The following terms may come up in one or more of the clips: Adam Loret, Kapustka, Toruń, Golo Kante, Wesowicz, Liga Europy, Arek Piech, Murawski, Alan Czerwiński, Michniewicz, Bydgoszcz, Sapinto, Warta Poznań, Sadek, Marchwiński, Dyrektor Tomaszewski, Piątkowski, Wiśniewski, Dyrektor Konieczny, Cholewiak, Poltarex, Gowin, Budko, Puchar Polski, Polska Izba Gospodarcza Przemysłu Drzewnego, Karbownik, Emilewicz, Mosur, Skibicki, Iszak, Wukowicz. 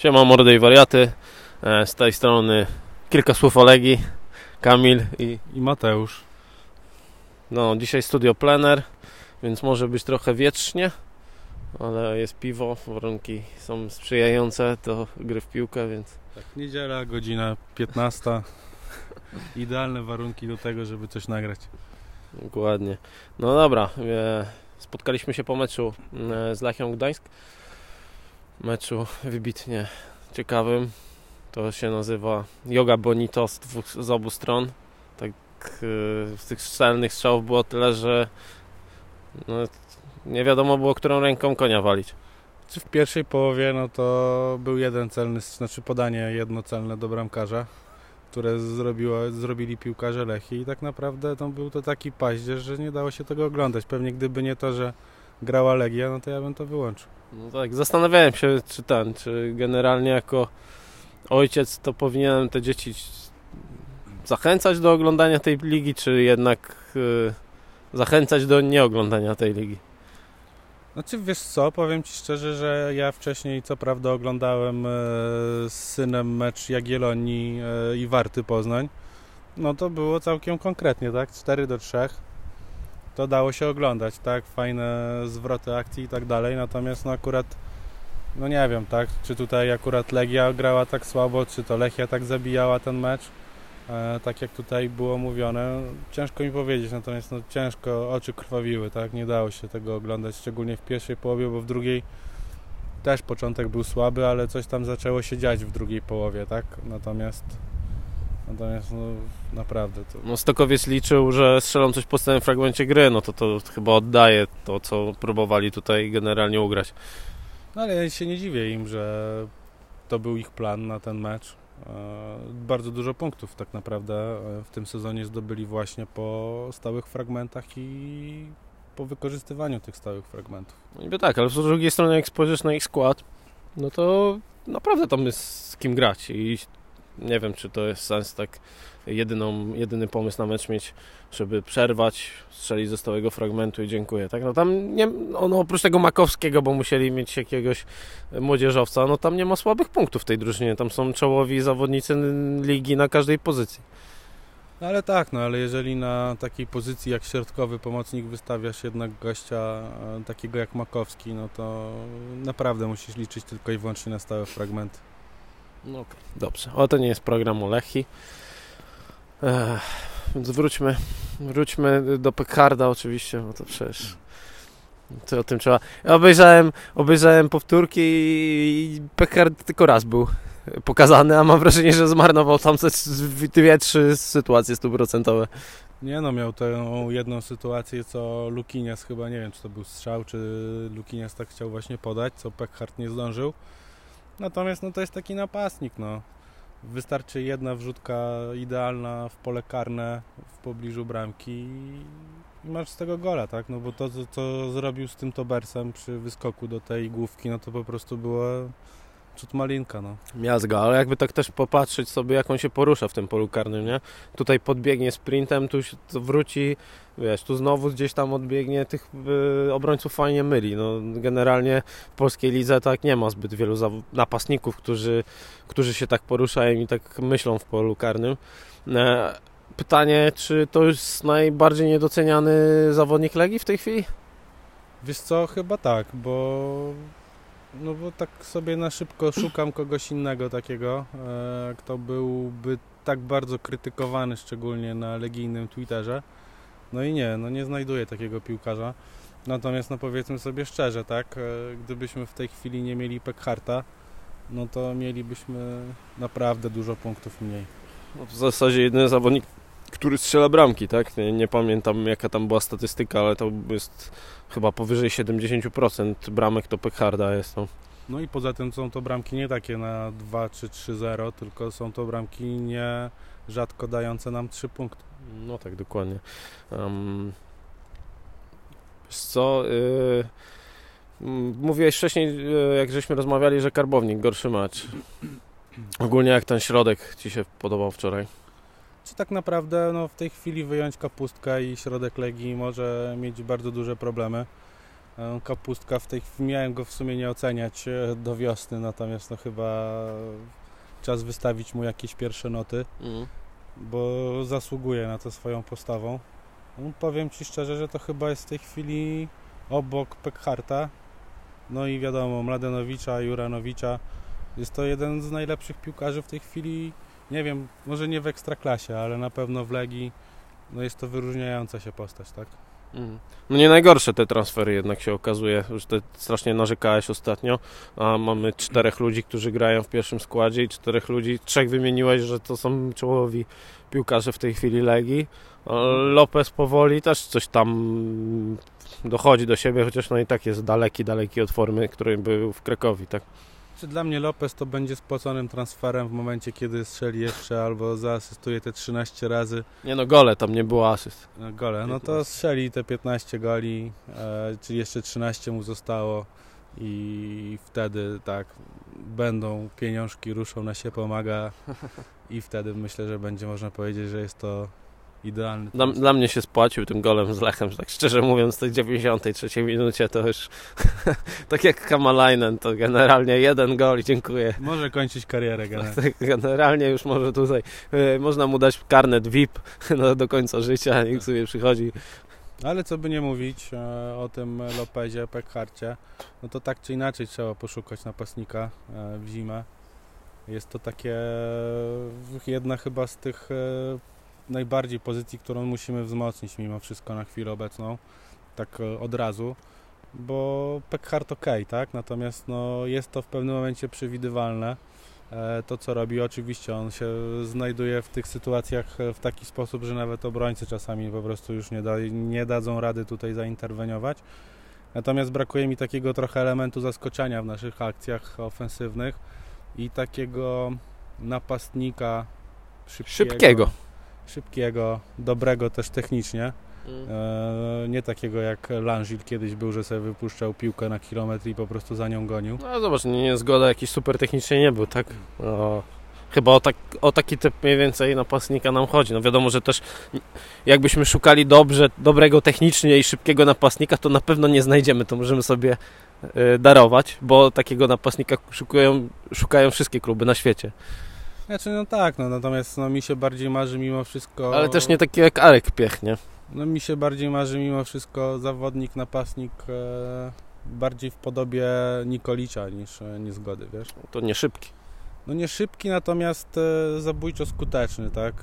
Siema mordy i wariaty, z tej strony kilka słów o Legii, Kamil i Mateusz. No, dzisiaj studio plener, więc może być trochę wietrznie, ale jest piwo, warunki są sprzyjające do gry w piłkę, więc... Tak, niedziela, godzina 15, idealne warunki do tego, żeby coś nagrać. Dokładnie. No dobra, spotkaliśmy się po meczu z Lechią Gdańsk. Meczu wybitnie ciekawym. To się nazywa Yoga Bonito z obu stron. Tak, z tych strzelnych strzałów było tyle, że no, nie wiadomo było, którą ręką konia walić. W pierwszej połowie no to był jeden celny, znaczy podanie jednocelne do bramkarza, które zrobili piłkarze Lechi i tak naprawdę no, był to taki paździerz, że nie dało się tego oglądać. Pewnie gdyby nie to, że grała Legia, no to ja bym to wyłączył. No tak, zastanawiałem się, czy generalnie jako ojciec to powinienem te dzieci zachęcać do oglądania tej ligi, czy jednak zachęcać do nieoglądania tej ligi. Znaczy wiesz co, powiem Ci szczerze, że ja wcześniej co prawda oglądałem z synem mecz Jagiellonii i Warty Poznań. No to było całkiem konkretnie, tak? 4-3. To dało się oglądać, tak, fajne zwroty akcji i tak dalej, natomiast no akurat, no nie wiem, tak, czy tutaj akurat Legia grała tak słabo, czy to Lechia tak zabijała ten mecz, tak jak tutaj było mówione, ciężko mi powiedzieć, natomiast no ciężko, oczy krwawiły, tak, nie dało się tego oglądać, szczególnie w pierwszej połowie, bo w drugiej też początek był słaby, ale coś tam zaczęło się dziać w drugiej połowie, tak, Natomiast no, naprawdę to... No Stokowiec liczył, że strzelą coś po stałym fragmencie gry, no to chyba oddaje to, co próbowali tutaj generalnie ugrać. No ale ja się nie dziwię im, że to był ich plan na ten mecz. Bardzo dużo punktów tak naprawdę w tym sezonie zdobyli właśnie po stałych fragmentach i po wykorzystywaniu tych stałych fragmentów. Niby tak, ale z drugiej strony jak spojrzysz na ich skład, no to naprawdę tam jest z kim grać i... Nie wiem, czy to jest sens tak jedyny pomysł na mecz mieć, żeby przerwać, strzelić ze stałego fragmentu i dziękuję. Tak? No tam nie, no oprócz tego Makowskiego, bo musieli mieć jakiegoś młodzieżowca, no tam nie ma słabych punktów w tej drużynie. Tam są czołowi zawodnicy ligi na każdej pozycji. No ale tak, no ale jeżeli na takiej pozycji jak środkowy pomocnik wystawiasz jednak gościa takiego jak Makowski, no to naprawdę musisz liczyć tylko i wyłącznie na stałe fragmenty. No okay, dobrze, ale to nie jest program o Lechii. Więc wróćmy do Pekharda oczywiście, bo to przecież to o tym trzeba. Ja obejrzałem powtórki i Pekhart tylko raz był pokazany, a mam wrażenie, że zmarnował tam dwie, trzy sytuacje 100%. Nie no, miał tę jedną sytuację, co Luquinhas chyba, nie wiem czy to był strzał, czy Luquinhas tak chciał właśnie podać, co Pekhart nie zdążył. Natomiast no, to jest taki napastnik, no. Wystarczy jedna wrzutka idealna w pole karne w pobliżu bramki i masz z tego gola, tak? No bo to, co zrobił z tym Tobersem przy wyskoku do tej główki, no to po prostu była ciut malinka, no. Miazga, ale jakby tak też popatrzeć sobie, jak on się porusza w tym polu karnym, nie? Tutaj podbiegnie sprintem, tu się wróci, wiesz, tu znowu gdzieś tam odbiegnie, tych obrońców fajnie myli. No, generalnie w polskiej lidze tak nie ma zbyt wielu napastników, którzy się tak poruszają i tak myślą w polu karnym. Pytanie, czy to jest najbardziej niedoceniany zawodnik Legii w tej chwili? Wiesz co, chyba tak, bo tak sobie na szybko szukam kogoś innego takiego, kto byłby tak bardzo krytykowany, szczególnie na legijnym Twitterze. No i nie znajduję takiego piłkarza. Natomiast no powiedzmy sobie szczerze, tak, gdybyśmy w tej chwili nie mieli Pekharta, no to mielibyśmy naprawdę dużo punktów mniej. No w zasadzie jedyny zawodnik, który strzela bramki, tak? Nie pamiętam jaka tam była statystyka, ale to jest chyba powyżej 70% bramek to Pekharda jest. No. No i poza tym są to bramki nie takie na 2 czy 3-0, tylko są to bramki nie rzadko dające nam 3 punkty. No tak, dokładnie. Mówiłeś wcześniej, jak żeśmy rozmawiali, że Karbownik gorszy mecz. Ogólnie jak ten środek Ci się podobał wczoraj? Czy tak naprawdę no, w tej chwili wyjąć Kapustkę i środek Legii może mieć bardzo duże problemy. Kapustka, miałem go w sumie nie oceniać do wiosny, natomiast no chyba czas wystawić mu jakieś pierwsze noty, bo zasługuje na to swoją postawą. No, powiem Ci szczerze, że to chyba jest w tej chwili obok Pekharta, no i wiadomo, Mladenowicza, Juranovicia. Jest to jeden z najlepszych piłkarzy w tej chwili, nie wiem, może nie w Ekstraklasie, ale na pewno w Legii. No jest to wyróżniająca się postać, tak? No nie najgorsze te transfery jednak się okazuje, już ty strasznie narzekałeś ostatnio, a mamy 4 ludzi, którzy grają w pierwszym składzie i 4 ludzi, 3 wymieniłeś, że to są czołowi piłkarze w tej chwili Legii. López powoli też coś tam dochodzi do siebie, chociaż no i tak jest daleki od formy, której był w Krakowie, tak? Dla mnie López to będzie spłaconym transferem w momencie, kiedy strzeli jeszcze albo zaasystuje te 13 razy. Nie no, gole, tam nie było asyst. No, gole, no to strzeli te 15 goli, czyli jeszcze 13 mu zostało i wtedy tak, będą pieniążki, ruszą, na się pomaga i wtedy myślę, że będzie można powiedzieć, że jest to idealny. Dla mnie się spłacił tym golem z Lechem, że tak szczerze mówiąc, w tej 93 minucie to już tak jak Kamalainen, to generalnie jeden gol i dziękuję. Może kończyć karierę generalnie. Generalnie już może tutaj można mu dać karnet VIP do końca życia, nikt sobie przychodzi. Ale co by nie mówić o tym Lópezie, Pekharcie, no to tak czy inaczej trzeba poszukać napastnika w zimę. Jest to takie jedna chyba z tych najbardziej pozycji, którą musimy wzmocnić mimo wszystko na chwilę obecną, tak od razu, bo Pekhart okej, tak? Natomiast no, jest to w pewnym momencie przewidywalne, to co robi. Oczywiście on się znajduje w tych sytuacjach w taki sposób, że nawet obrońcy czasami po prostu już nie dadzą rady tutaj zainterweniować. Natomiast brakuje mi takiego trochę elementu zaskoczenia w naszych akcjach ofensywnych i takiego napastnika szybkiego, dobrego też technicznie, nie takiego jak Langil kiedyś był, że sobie wypuszczał piłkę na kilometr i po prostu za nią gonił. No zobacz, Niezgoda jakiś super technicznie nie był, tak? No, chyba o taki typ mniej więcej napastnika nam chodzi. No wiadomo, że też jakbyśmy szukali dobrego technicznie i szybkiego napastnika, to na pewno nie znajdziemy, to możemy sobie darować, bo takiego napastnika szukają wszystkie kluby na świecie. Znaczy no tak, no, natomiast no, mi się bardziej marzy mimo wszystko... Ale też nie taki jak Arek Piech, nie? No mi się bardziej marzy mimo wszystko zawodnik, napastnik bardziej w podobie Nikolicza niż Niezgody, wiesz? To nie szybki. No nie szybki, natomiast zabójczo skuteczny, tak?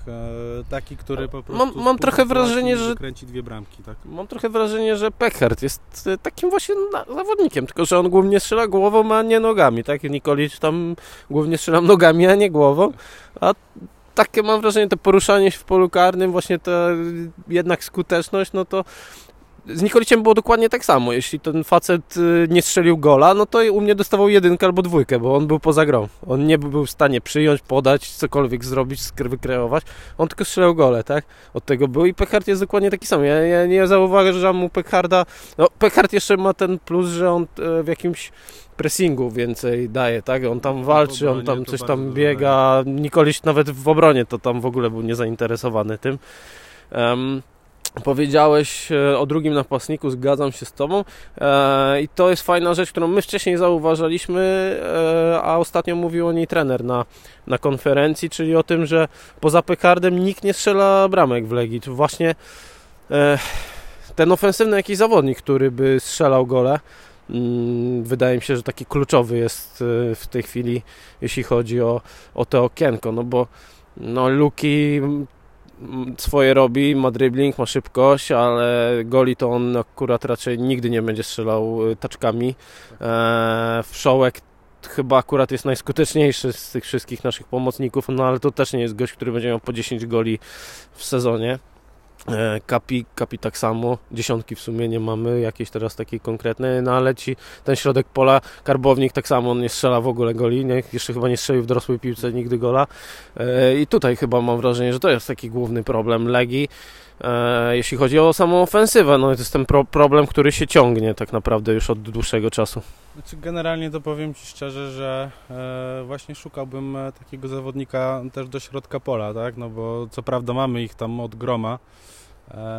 Taki, który po prostu... Mam trochę wrażenie, że... kręci 2 bramki, tak? Mam trochę wrażenie, że Pekhart jest takim właśnie zawodnikiem, tylko że on głównie strzela głową, a nie nogami, tak? Nikolicz tam głównie strzela nogami, a nie głową, a takie mam wrażenie, to poruszanie się w polu karnym, właśnie ta jednak skuteczność, no to... Z Nikoliciem było dokładnie tak samo. Jeśli ten facet nie strzelił gola, no to u mnie dostawał 1 albo 2, bo on był poza grą. On nie był w stanie przyjąć, podać, cokolwiek zrobić, wykreować. On tylko strzelał gole, tak? Od tego był i Pekhart jest dokładnie taki sam. Ja nie zauważam mu Pekharda. No, Pekhart jeszcze ma ten plus, że on w jakimś pressingu więcej daje, tak? On tam walczy, on tam coś tam biega. Nikolic nawet w obronie to tam w ogóle był niezainteresowany tym. Powiedziałeś o drugim napastniku, zgadzam się z Tobą i to jest fajna rzecz, którą my wcześniej zauważaliśmy, a ostatnio mówił o niej trener na konferencji, czyli o tym, że poza Pekhardem nikt nie strzela bramek w Legii. To właśnie ten ofensywny jakiś zawodnik, który by strzelał gole, wydaje mi się, że taki kluczowy jest w tej chwili, jeśli chodzi o to okienko, no bo no, Luki... swoje robi, ma dribbling, ma szybkość, ale goli to on akurat raczej nigdy nie będzie strzelał taczkami. Wszołek chyba akurat jest najskuteczniejszy z tych wszystkich naszych pomocników, no ale to też nie jest gość, który będzie miał po 10 goli w sezonie. Kapi tak samo, 10 w sumie nie mamy jakiejś teraz takiej konkretnej, no ale ci ten środek pola, Karbownik tak samo, on nie strzela w ogóle goli, nie? Jeszcze chyba nie strzelił w dorosłej piłce nigdy gola i tutaj chyba mam wrażenie, że to jest taki główny problem Legii, jeśli chodzi o samą ofensywę, no to jest ten problem, który się ciągnie tak naprawdę już od dłuższego czasu. Znaczy generalnie to powiem Ci szczerze, że właśnie szukałbym takiego zawodnika też do środka pola, tak? No bo co prawda mamy ich tam od groma,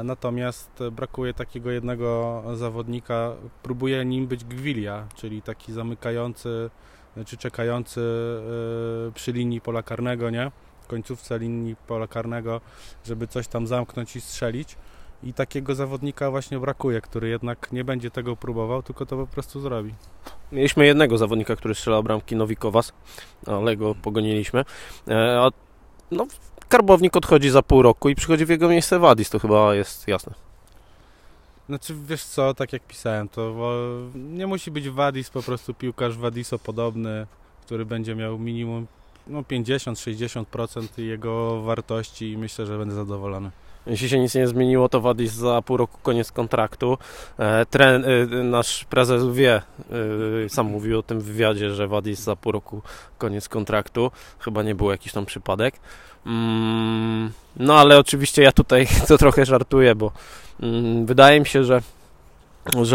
Natomiast brakuje takiego jednego zawodnika, próbuje nim być Gwilia, czyli taki zamykający czy czekający przy linii pola karnego, nie? W końcówce linii pola karnego, żeby coś tam zamknąć i strzelić. I takiego zawodnika właśnie brakuje, który jednak nie będzie tego próbował, tylko to po prostu zrobi. Mieliśmy jednego zawodnika, który strzelał bramki, Nowikowas, ale go pogoniliśmy. No, Karbownik odchodzi za pół roku i przychodzi w jego miejsce Wadis, to chyba jest jasne. Znaczy, wiesz co, tak jak pisałem, to nie musi być Wadis, po prostu piłkarz Wadiso podobny, który będzie miał minimum 50-60% jego wartości i myślę, że będę zadowolony. Jeśli się nic nie zmieniło, to Wadis za pół roku koniec kontraktu. Nasz prezes wie, sam mówił o tym w wywiadzie, że Wadis za pół roku koniec kontraktu. Chyba nie był jakiś tam przypadek. No ale oczywiście ja tutaj to trochę żartuję, bo wydaje mi się, że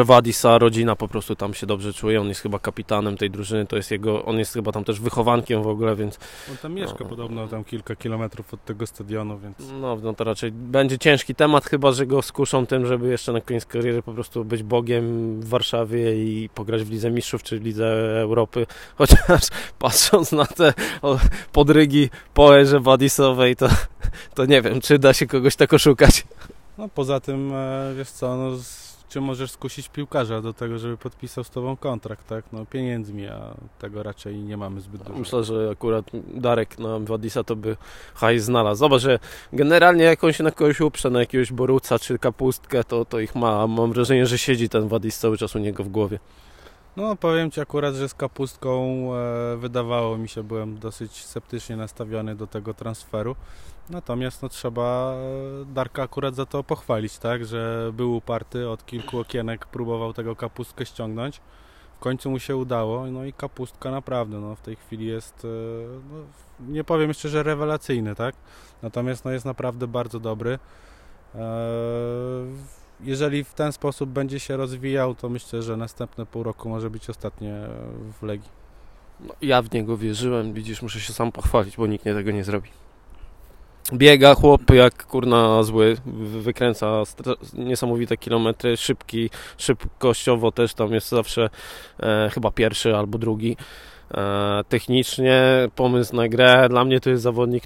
Wadisa rodzina po prostu tam się dobrze czuje, on jest chyba kapitanem tej drużyny, to jest jego, on jest chyba tam też wychowankiem w ogóle, więc... On tam mieszka podobno tam kilka kilometrów od tego stadionu, więc... No to raczej będzie ciężki temat, chyba że go skuszą tym, żeby jeszcze na koniec kariery po prostu być bogiem w Warszawie i pograć w Lidze Mistrzów czy w Lidze Europy, chociaż patrząc na te podrygi po erze Wadisowej, to nie wiem, czy da się kogoś tak oszukać. No poza tym, wiesz co, czy możesz skusić piłkarza do tego, żeby podpisał z tobą kontrakt, tak? No pieniędzmi, a tego raczej nie mamy zbyt dużo. Myślę, że akurat Darek na Wadisa to by hajs znalazł. Zobacz, że generalnie jak on się na kogoś uprze, na jakiegoś Boruca czy Kapustkę, to ich ma. Mam wrażenie, że siedzi ten Wadis cały czas u niego w głowie. No powiem ci akurat, że z Kapustką wydawało mi się, byłem dosyć sceptycznie nastawiony do tego transferu. Natomiast trzeba Darka akurat za to pochwalić, tak, że był uparty, od kilku okienek próbował tego Kapustkę ściągnąć. W końcu mu się udało, no i Kapustka naprawdę w tej chwili jest, nie powiem jeszcze, że rewelacyjny, tak? Natomiast jest naprawdę bardzo dobry. Jeżeli w ten sposób będzie się rozwijał, to myślę, że następne pół roku może być ostatnie w Legii. No, ja w niego wierzyłem, widzisz, muszę się sam pochwalić, bo nikt tego nie zrobi. Biega chłop jak kurna zły, wykręca niesamowite kilometry, szybki, szybkościowo też tam jest zawsze chyba pierwszy albo drugi. Technicznie pomysł na grę, dla mnie to jest zawodnik,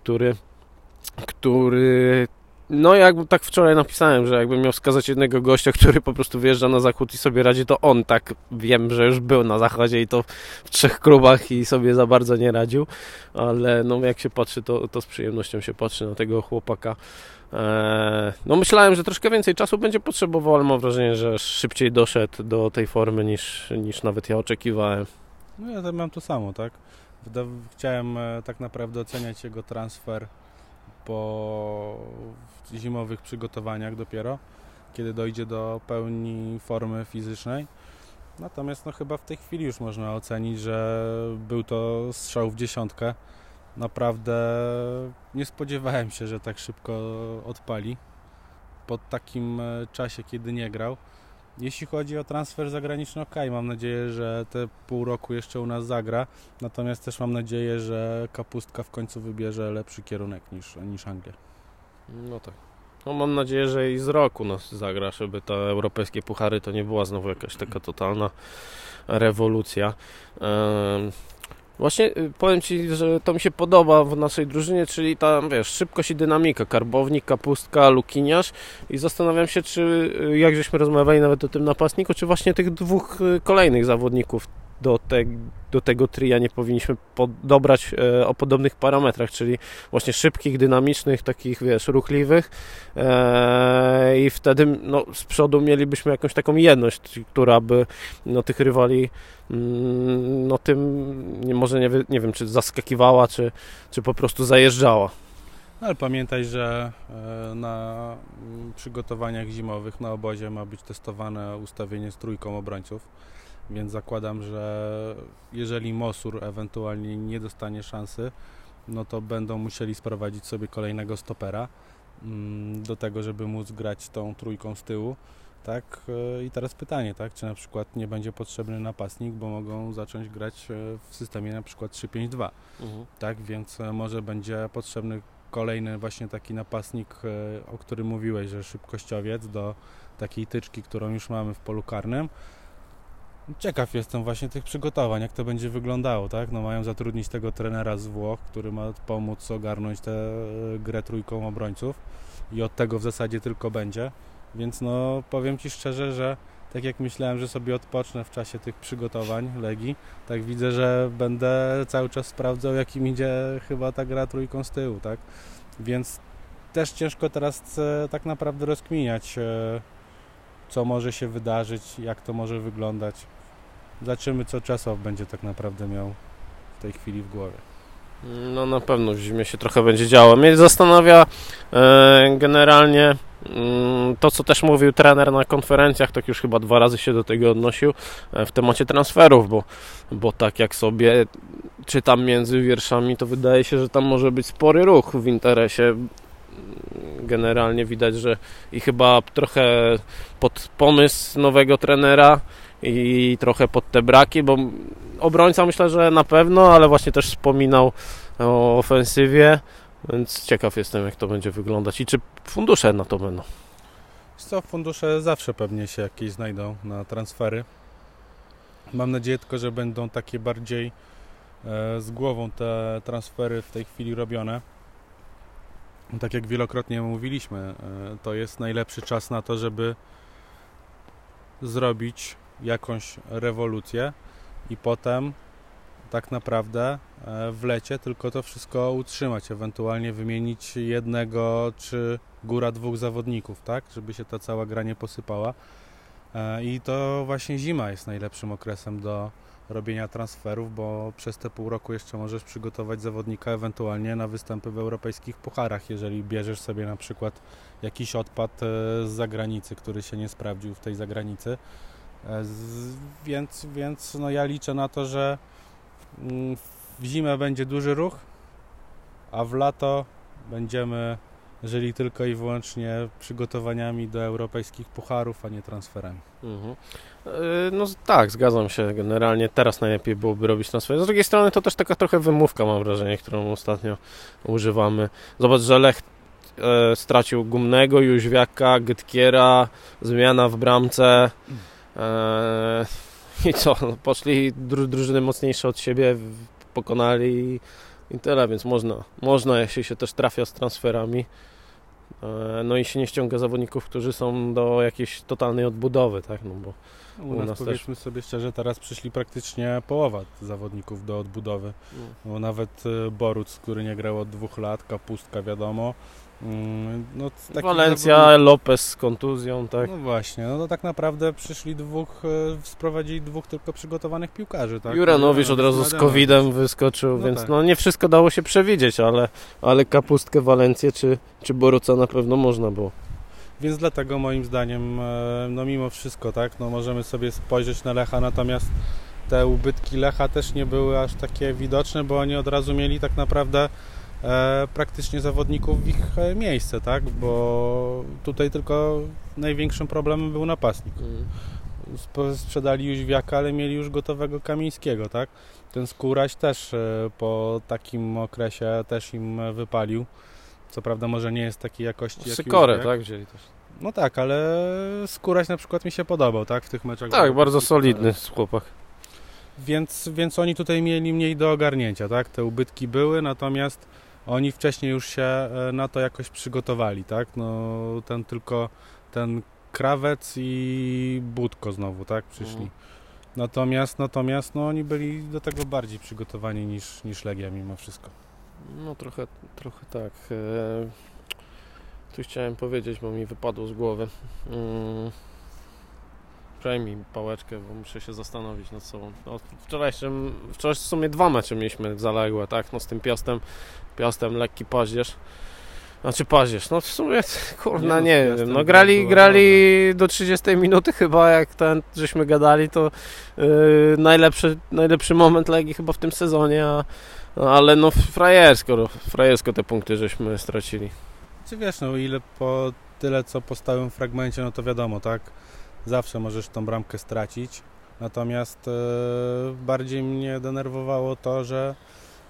który no jak tak wczoraj napisałem, że jakbym miał wskazać jednego gościa, który po prostu wjeżdża na zachód i sobie radzi, to on, tak wiem, że już był na zachodzie i to w 3 klubach i sobie za bardzo nie radził, ale jak się patrzy, to z przyjemnością się patrzy na tego chłopaka. Myślałem, że troszkę więcej czasu będzie potrzebował, ale mam wrażenie, że szybciej doszedł do tej formy niż nawet ja oczekiwałem. Ja tam mam to samo, tak? Chciałem tak naprawdę oceniać jego transfer po zimowych przygotowaniach dopiero, kiedy dojdzie do pełni formy fizycznej. Natomiast chyba w tej chwili już można ocenić, że był to strzał w dziesiątkę. Naprawdę nie spodziewałem się, że tak szybko odpali po takim czasie, kiedy nie grał. Jeśli chodzi o transfer zagraniczny, mam nadzieję, że te pół roku jeszcze u nas zagra, natomiast też mam nadzieję, że Kapustka w końcu wybierze lepszy kierunek niż Anglia. No tak. No mam nadzieję, że i z roku nas zagra, żeby te europejskie puchary to nie była znowu jakaś taka totalna rewolucja. Właśnie powiem Ci, że to mi się podoba w naszej drużynie, czyli tam szybkość i dynamika, Karbownik, Kapustka, Luquinhas i zastanawiam się, czy jak żeśmy rozmawiali nawet o tym napastniku, czy właśnie tych 2 kolejnych zawodników do tego tria nie powinniśmy dobrać o podobnych parametrach, czyli właśnie szybkich, dynamicznych, takich ruchliwych i wtedy z przodu mielibyśmy jakąś taką jedność, która by tych rywali tym może nie wiem, czy zaskakiwała, czy po prostu zajeżdżała. Ale pamiętaj, że na przygotowaniach zimowych na obozie ma być testowane ustawienie z 3 obrońców. Więc zakładam, że jeżeli Mosur ewentualnie nie dostanie szansy, to będą musieli sprowadzić sobie kolejnego stopera do tego, żeby móc grać tą 3 z tyłu. Tak? I teraz pytanie, tak? Czy na przykład nie będzie potrzebny napastnik, bo mogą zacząć grać w systemie na przykład 3-5-2. Tak? Więc może będzie potrzebny kolejny właśnie taki napastnik, o którym mówiłeś, że szybkościowiec do takiej tyczki, którą już mamy w polu karnym. Ciekaw jestem właśnie tych przygotowań, jak to będzie wyglądało, tak? No mają zatrudnić tego trenera z Włoch, który ma pomóc ogarnąć tę grę trójką obrońców i od tego w zasadzie tylko będzie. Więc no powiem Ci szczerze, że tak jak myślałem, że sobie odpocznę w czasie tych przygotowań Legii, tak widzę, że będę cały czas sprawdzał, jak im idzie chyba ta gra trójką z tyłu, tak? Więc też ciężko teraz tak naprawdę rozkminiać, co może się wydarzyć, jak to może wyglądać. Zobaczymy, co Czesław będzie tak naprawdę miał w tej chwili w głowie. No na pewno w zimie się trochę będzie działo. Mnie zastanawia generalnie to, co też mówił trener na konferencjach, tak już chyba 2 razy się do tego odnosił w temacie transferów, bo tak jak sobie czytam między wierszami, to wydaje się, że tam może być spory ruch w interesie. Generalnie widać, że i chyba trochę pod pomysł nowego trenera i trochę pod te braki, bo obrońca myślę, że na pewno, ale właśnie też wspominał o ofensywie, więc ciekaw jestem, jak to będzie wyglądać i czy fundusze na to będą. Co, fundusze zawsze pewnie się jakieś znajdą na transfery. Mam nadzieję tylko, że będą takie bardziej z głową te transfery w tej chwili robione. Tak jak wielokrotnie mówiliśmy, to jest najlepszy czas na to, żeby zrobić jakąś rewolucję i potem tak naprawdę w lecie tylko to wszystko utrzymać, ewentualnie wymienić jednego czy góra 2 zawodników, tak, żeby się ta cała gra nie posypała. I to właśnie zima jest najlepszym okresem do robienia transferów, bo przez te pół roku jeszcze możesz przygotować zawodnika ewentualnie na występy w europejskich pucharach, jeżeli bierzesz sobie na przykład jakiś odpad z zagranicy, który się nie sprawdził w tej zagranicy. Więc no ja liczę na to, że w zimę będzie duży ruch, a w lato będziemy żyli tylko i wyłącznie przygotowaniami do europejskich pucharów, a nie transferami. No tak, zgadzam się. Generalnie teraz najlepiej byłoby robić transfer. Z drugiej strony to też taka trochę wymówka, mam wrażenie, którą ostatnio używamy. Zobacz, że Lech stracił Gumnego, Jóźwiaka, Gytkiera, zmiana w bramce. I co? Poszli drużyny mocniejsze od siebie, pokonali i tyle, więc można, jeśli się też trafia z transferami, no i się nie ściąga zawodników, którzy są do jakiejś totalnej odbudowy, tak, no bo u nas powiedzmy też sobie szczerze, teraz przyszli praktycznie połowa zawodników do odbudowy, bo nawet Boruc, który nie grał od 2 lat, Kapustka wiadomo, no, Walencja, López z kontuzją, tak? No właśnie, no to tak naprawdę przyszli 2, sprowadzili 2 tylko przygotowanych piłkarzy, tak? Juranović od razu z COVID-em wyskoczył, no więc tak. No nie wszystko dało się przewidzieć, ale Kapustkę, Walencję czy Boruca na pewno można było. Więc dlatego moim zdaniem, no mimo wszystko, tak, no możemy sobie spojrzeć na Lecha, natomiast te ubytki Lecha też nie były aż takie widoczne, bo oni od razu mieli tak naprawdę praktycznie zawodników w ich miejsce, tak? Bo tutaj tylko największym problemem był napastnik. Sprzedali Jóźwiaka, ale mieli już gotowego Kamińskiego, tak? Ten Skóraś też po takim okresie też im wypalił. Co prawda może nie jest takiej jakości jak Jóźwiak, tak? Wzięli też. No tak, ale Skóraś na przykład mi się podobał, tak? W tych meczach. Tak, bardzo solidny chłopak. Więc oni tutaj mieli mniej do ogarnięcia, tak? Te ubytki były, natomiast oni wcześniej już się na to jakoś przygotowali, tak? No ten Krawec i Budko znowu, tak? Przyszli. Natomiast no oni byli do tego bardziej przygotowani niż Legia mimo wszystko. No trochę tak. Tu chciałem powiedzieć, bo mi wypadło z głowy. Przejmij pałeczkę, bo muszę się zastanowić nad sobą. No, wczoraj w sumie 2 mecze mieliśmy zaległe, tak? No z tym Piastem lekki paździerz. Znaczy paździerz, no w sumie kurna nie wiem. No grali do 30 minuty chyba, jak żeśmy gadali, to najlepszy moment Legii chyba w tym sezonie, ale no frajersko te punkty żeśmy stracili. Czy wiesz, no ile po tyle co po stałym fragmencie, no to wiadomo, tak? Zawsze możesz tą bramkę stracić, natomiast bardziej mnie denerwowało to, że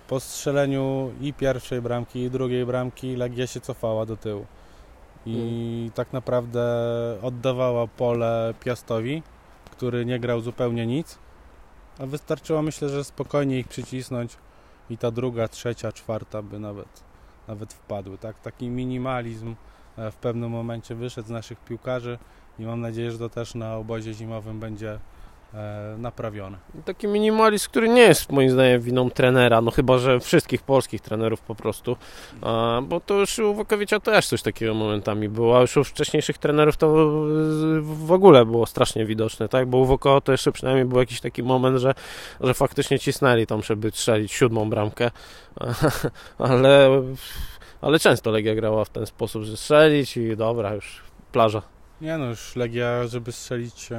Po strzeleniu i pierwszej bramki, i drugiej bramki Legia się cofała do tyłu i tak naprawdę oddawała pole Piastowi, który nie grał zupełnie nic, a wystarczyło, myślę, że spokojnie ich przycisnąć i ta druga, trzecia, czwarta by nawet wpadły. Tak? Taki minimalizm w pewnym momencie wyszedł z naszych piłkarzy i mam nadzieję, że to też na obozie zimowym będzie naprawione. Taki minimalizm, który nie jest moim zdaniem winą trenera, no chyba że wszystkich polskich trenerów po prostu, bo to już u Wukowicza też coś takiego momentami było, a już u wcześniejszych trenerów to w ogóle było strasznie widoczne, tak? Bo u Wokoła to jeszcze przynajmniej był jakiś taki moment, że faktycznie cisnęli tam, żeby strzelić 7. bramkę, ale często Legia grała w ten sposób, że strzelić i dobra, już plaża. Nie no, już Legia, żeby strzelić,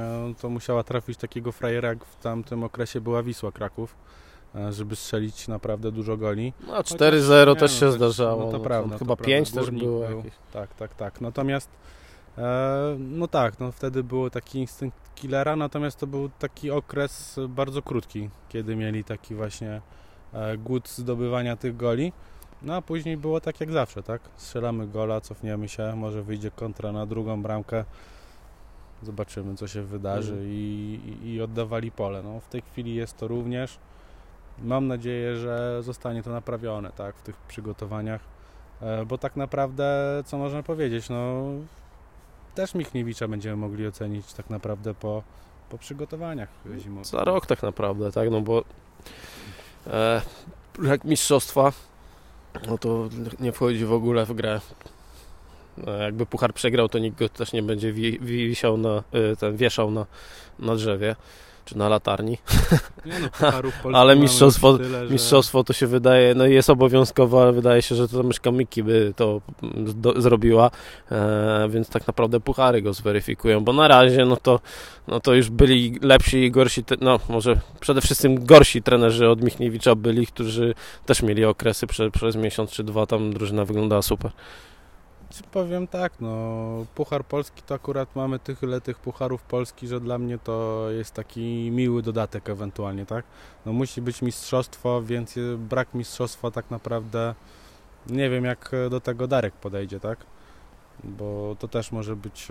to musiała trafić takiego frajera, jak w tamtym okresie była Wisła Kraków, żeby strzelić naprawdę dużo goli. No 4-0 też się zdarzało, no to prawda, chyba to 5 prawda. Też było jakieś. Tak, natomiast wtedy był taki instynkt killera, natomiast to był taki okres bardzo krótki, kiedy mieli taki właśnie głód zdobywania tych goli. No a później było tak jak zawsze, tak? Strzelamy gola, cofniemy się, może wyjdzie kontra na drugą bramkę, zobaczymy co się wydarzy i oddawali pole. No, w tej chwili jest to również, mam nadzieję, że zostanie to naprawione, tak? W tych przygotowaniach, bo tak naprawdę, co można powiedzieć, no też Michniewicza będziemy mogli ocenić tak naprawdę po przygotowaniach zimowych. Za rok tak naprawdę, tak? No bo jak mistrzostwa, no to nie wchodzi w ogóle w grę. Jakby Puchar przegrał, to nikt go też nie będzie wieszał na drzewie czy na latarni. Nie no, ale mistrzostwo to się wydaje, no jest obowiązkowe, ale wydaje się, że to myszka Miki by to zrobiła, więc tak naprawdę puchary go zweryfikują, bo na razie no to już byli lepsi i gorsi, no może przede wszystkim gorsi trenerzy od Michniewicza byli, którzy też mieli okresy przez miesiąc czy dwa, tam drużyna wyglądała super. Powiem tak, no Puchar Polski to akurat mamy tyle tych Pucharów Polski, że dla mnie to jest taki miły dodatek ewentualnie, tak? No musi być mistrzostwo, więc brak mistrzostwa tak naprawdę nie wiem jak do tego Darek podejdzie, tak? Bo to też może być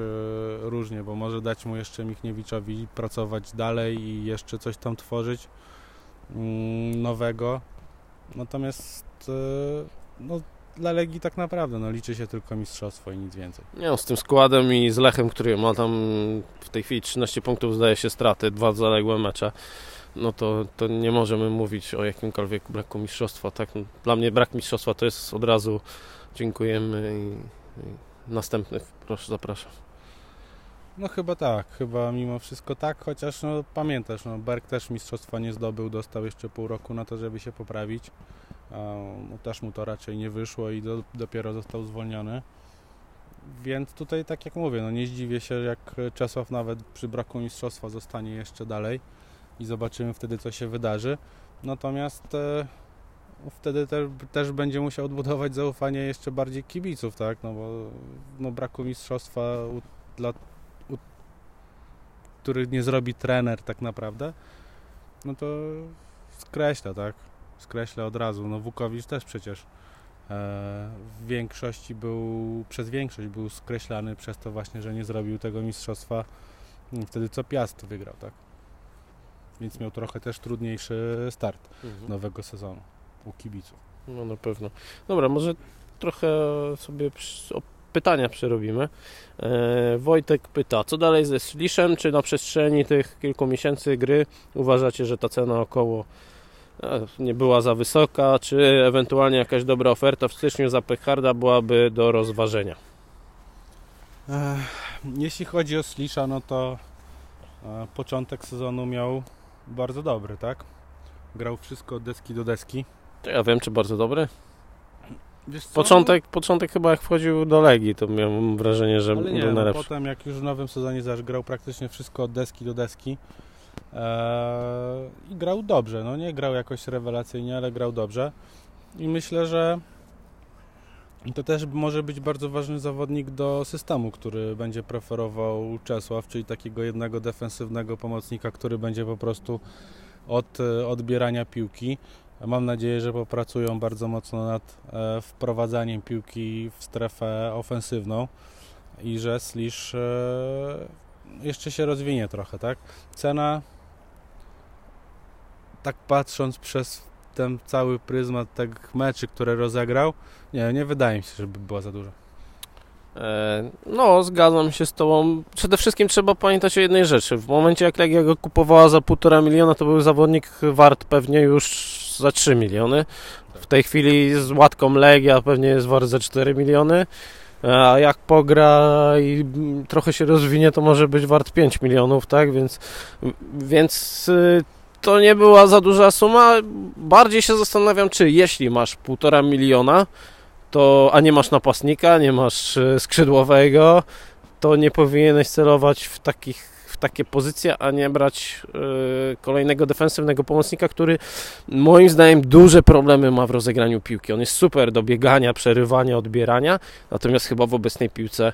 różnie, bo może dać mu jeszcze Michniewiczowi pracować dalej i jeszcze coś tam tworzyć nowego, natomiast no dla Legii tak naprawdę, no liczy się tylko mistrzostwo i nic więcej. Nie, z tym składem i z Lechem, który ma tam w tej chwili 13 punktów, zdaje się straty, 2 zaległe mecze, no to nie możemy mówić o jakimkolwiek braku mistrzostwa, tak? Dla mnie brak mistrzostwa to jest od razu dziękujemy i następnych, proszę, zapraszam. No chyba mimo wszystko tak, chociaż no pamiętasz, no Berg też mistrzostwa nie zdobył, dostał jeszcze pół roku na to, żeby się poprawić. Też mu to raczej nie wyszło i dopiero został zwolniony, więc tutaj tak jak mówię, no nie zdziwię się jak Czesław nawet przy braku mistrzostwa zostanie jeszcze dalej i zobaczymy wtedy co się wydarzy, natomiast wtedy też będzie musiał odbudować zaufanie jeszcze bardziej kibiców, tak, no bo no braku mistrzostwa których nie zrobi trener tak naprawdę, no to skreśla, tak? Skreślę od razu, no Wukowicz też przecież przez większość był skreślany przez to właśnie, że nie zrobił tego mistrzostwa wtedy co Piast wygrał, tak? Więc miał trochę też trudniejszy start nowego sezonu u kibiców. No na pewno. Dobra, może trochę sobie pytania przerobimy. Wojtek pyta, co dalej ze Sliszem, czy na przestrzeni tych kilku miesięcy gry uważacie, że ta cena około nie była za wysoka, czy ewentualnie jakaś dobra oferta w styczniu za Pekharda byłaby do rozważenia? Jeśli chodzi o Slisza, no to początek sezonu miał bardzo dobry, tak? Grał wszystko od deski do deski. To ja wiem, czy bardzo dobry? Początek chyba jak wchodził do Legii, to miałem wrażenie, że był najlepszy. No potem jak już w nowym sezonie zaś grał praktycznie wszystko od deski do deski. I grał dobrze, no nie grał jakoś rewelacyjnie, ale grał dobrze i myślę, że to też może być bardzo ważny zawodnik do systemu, który będzie preferował Czesław, czyli takiego jednego defensywnego pomocnika, który będzie po prostu od odbierania piłki Mam nadzieję, że popracują bardzo mocno nad wprowadzaniem piłki w strefę ofensywną i że Słisz jeszcze się rozwinie trochę, tak? Cena, tak patrząc przez ten cały pryzmat tych meczy, które rozegrał, nie wydaje mi się, żeby była za duża. No, zgadzam się z Tobą. Przede wszystkim trzeba pamiętać o jednej rzeczy. W momencie, jak Legia go kupowała za 1,5 miliona, to był zawodnik wart pewnie już za 3 miliony. W tej chwili z łatką Legia pewnie jest wart za 4 miliony. A jak pogra i trochę się rozwinie, to może być wart 5 milionów, tak? Więc to nie była za duża suma. Bardziej się zastanawiam, czy jeśli masz 1,5 miliona, to, a nie masz napastnika, nie masz skrzydłowego, to nie powinieneś celować w takie pozycje, a nie brać kolejnego defensywnego pomocnika, który moim zdaniem duże problemy ma w rozegraniu piłki. On jest super do biegania, przerywania, odbierania, natomiast chyba w obecnej piłce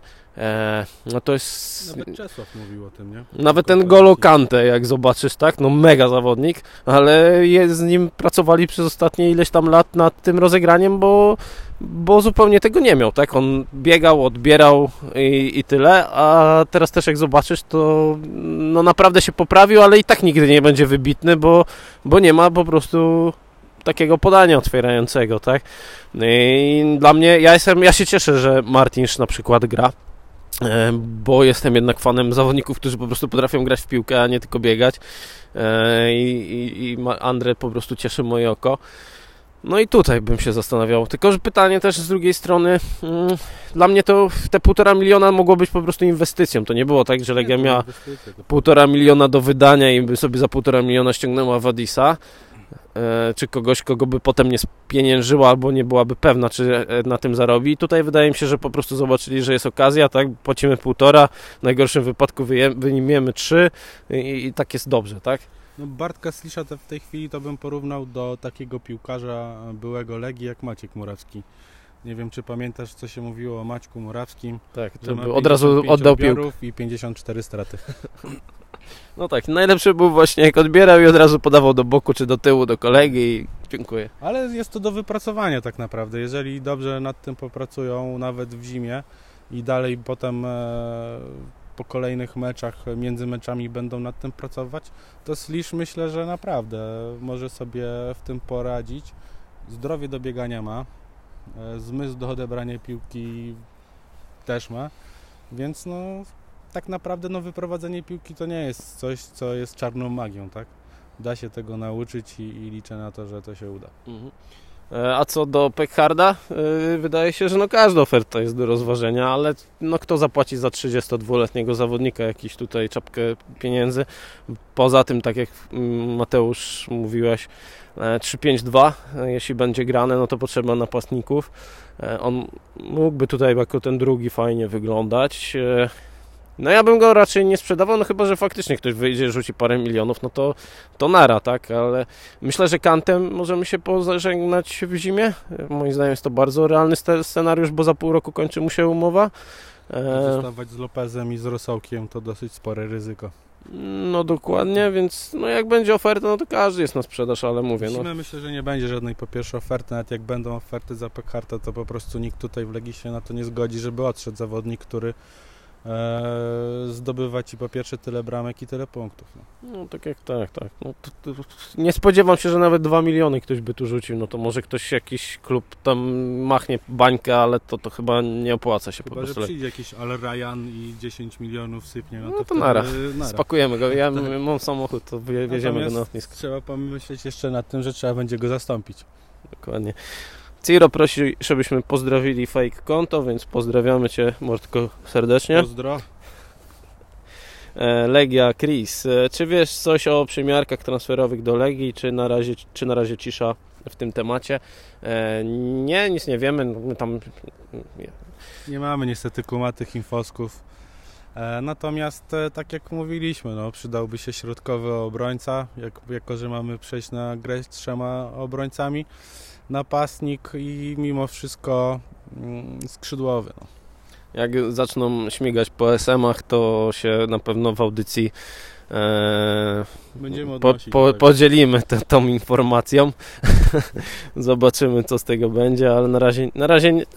no to jest... Nawet Czesław mówił o tym, nie? Nawet ten Golo Kante, jak zobaczysz, tak? No mega zawodnik, ale z nim pracowali przez ostatnie ileś tam lat nad tym rozegraniem, bo zupełnie tego nie miał, tak? On biegał, odbierał i tyle, a teraz też jak zobaczysz, to no naprawdę się poprawił, ale i tak nigdy nie będzie wybitny, bo nie ma po prostu takiego podania otwierającego, tak? I dla mnie, ja się cieszę, że Martinsz na przykład gra, bo jestem jednak fanem zawodników, którzy po prostu potrafią grać w piłkę, a nie tylko biegać, i Andre po prostu cieszy moje oko. No i tutaj bym się zastanawiał, tylko że pytanie też z drugiej strony, dla mnie to te 1,5 miliona mogło być po prostu inwestycją, to nie było tak, że Legia miała 1,5 miliona do wydania i by sobie za 1,5 miliona ściągnęła Wadisa, czy kogoś, kogo by potem nie spieniężyła albo nie byłaby pewna, czy na tym zarobi. Tutaj wydaje mi się, że po prostu zobaczyli, że jest okazja, tak, płacimy 1,5, w najgorszym wypadku wyjmiemy 3 i tak jest dobrze, tak? No Bartka Slisza w tej chwili to bym porównał do takiego piłkarza byłego Legii jak Maciek Murawski. Nie wiem, czy pamiętasz, co się mówiło o Maćku Murawskim. Tak, to by od razu oddał piłkę. I 54 straty. No tak, najlepszy był właśnie jak odbierał i od razu podawał do boku czy do tyłu do kolegi i dziękuję. Ale jest to do wypracowania tak naprawdę. Jeżeli dobrze nad tym popracują nawet w zimie i dalej potem... po kolejnych meczach, między meczami będą nad tym pracować, to Slisz myślę, że naprawdę może sobie w tym poradzić. Zdrowie do biegania ma, zmysł do odebrania piłki też ma, więc no tak naprawdę no, wyprowadzenie piłki to nie jest coś, co jest czarną magią, tak? Da się tego nauczyć i liczę na to, że to się uda. Mhm. A co do Pekharda, wydaje się, że no każda oferta jest do rozważenia, ale no kto zapłaci za 32-letniego zawodnika jakiś tutaj czapkę pieniędzy? Poza tym, tak jak Mateusz mówiłeś, 3-5-2, jeśli będzie grane, no to potrzeba napastników. On mógłby tutaj jako ten drugi fajnie wyglądać. No ja bym go raczej nie sprzedawał, no chyba, że faktycznie ktoś wyjdzie, rzuci parę milionów, no to nara, tak? Ale myślę, że Kantem możemy się pożegnać w zimie. Moim zdaniem jest to bardzo realny scenariusz, bo za pół roku kończy mu się umowa. Zostawać z Lópezem i z Rosołkiem to dosyć spore ryzyko. No dokładnie, więc no jak będzie oferta, no to każdy jest na sprzedaż, ale mówię. No. Myślę, że nie będzie żadnej po pierwsze oferty, nawet jak będą oferty za Pekharta, to po prostu nikt tutaj w Legii się na to nie zgodzi, żeby odszedł zawodnik, który zdobywać i po pierwsze tyle bramek i tyle punktów. No tak jak tak. No, to nie spodziewam się, że nawet 2 miliony ktoś by tu rzucił, no to może ktoś, jakiś klub tam machnie bańkę, ale to chyba nie opłaca się chyba, po prostu. Chyba, że przyjdzie jakiś Al Ryan i 10 milionów sypnie. No to nara. Spakujemy go, ja mam samochód, to wieziemy go na lotnisko. Trzeba pomyśleć jeszcze nad tym, że trzeba będzie go zastąpić. Dokładnie. Ciro prosi, żebyśmy pozdrowili fake konto, więc pozdrawiamy Cię, Mordko, serdecznie. Pozdro. Legia, Chris. Czy wiesz coś o przymiarkach transferowych do Legii, czy na razie cisza w tym temacie? Nie, nic nie wiemy. My tam... Nie mamy niestety kumatych infosków. Natomiast, tak jak mówiliśmy, no, przydałby się środkowy obrońca, jako że mamy przejść na grę z 3 obrońcami. Napastnik i mimo wszystko skrzydłowy. No. Jak zaczną śmigać po SM-ach, to się na pewno w audycji będziemy podzielimy tą informacją. Zobaczymy, co z tego będzie, ale na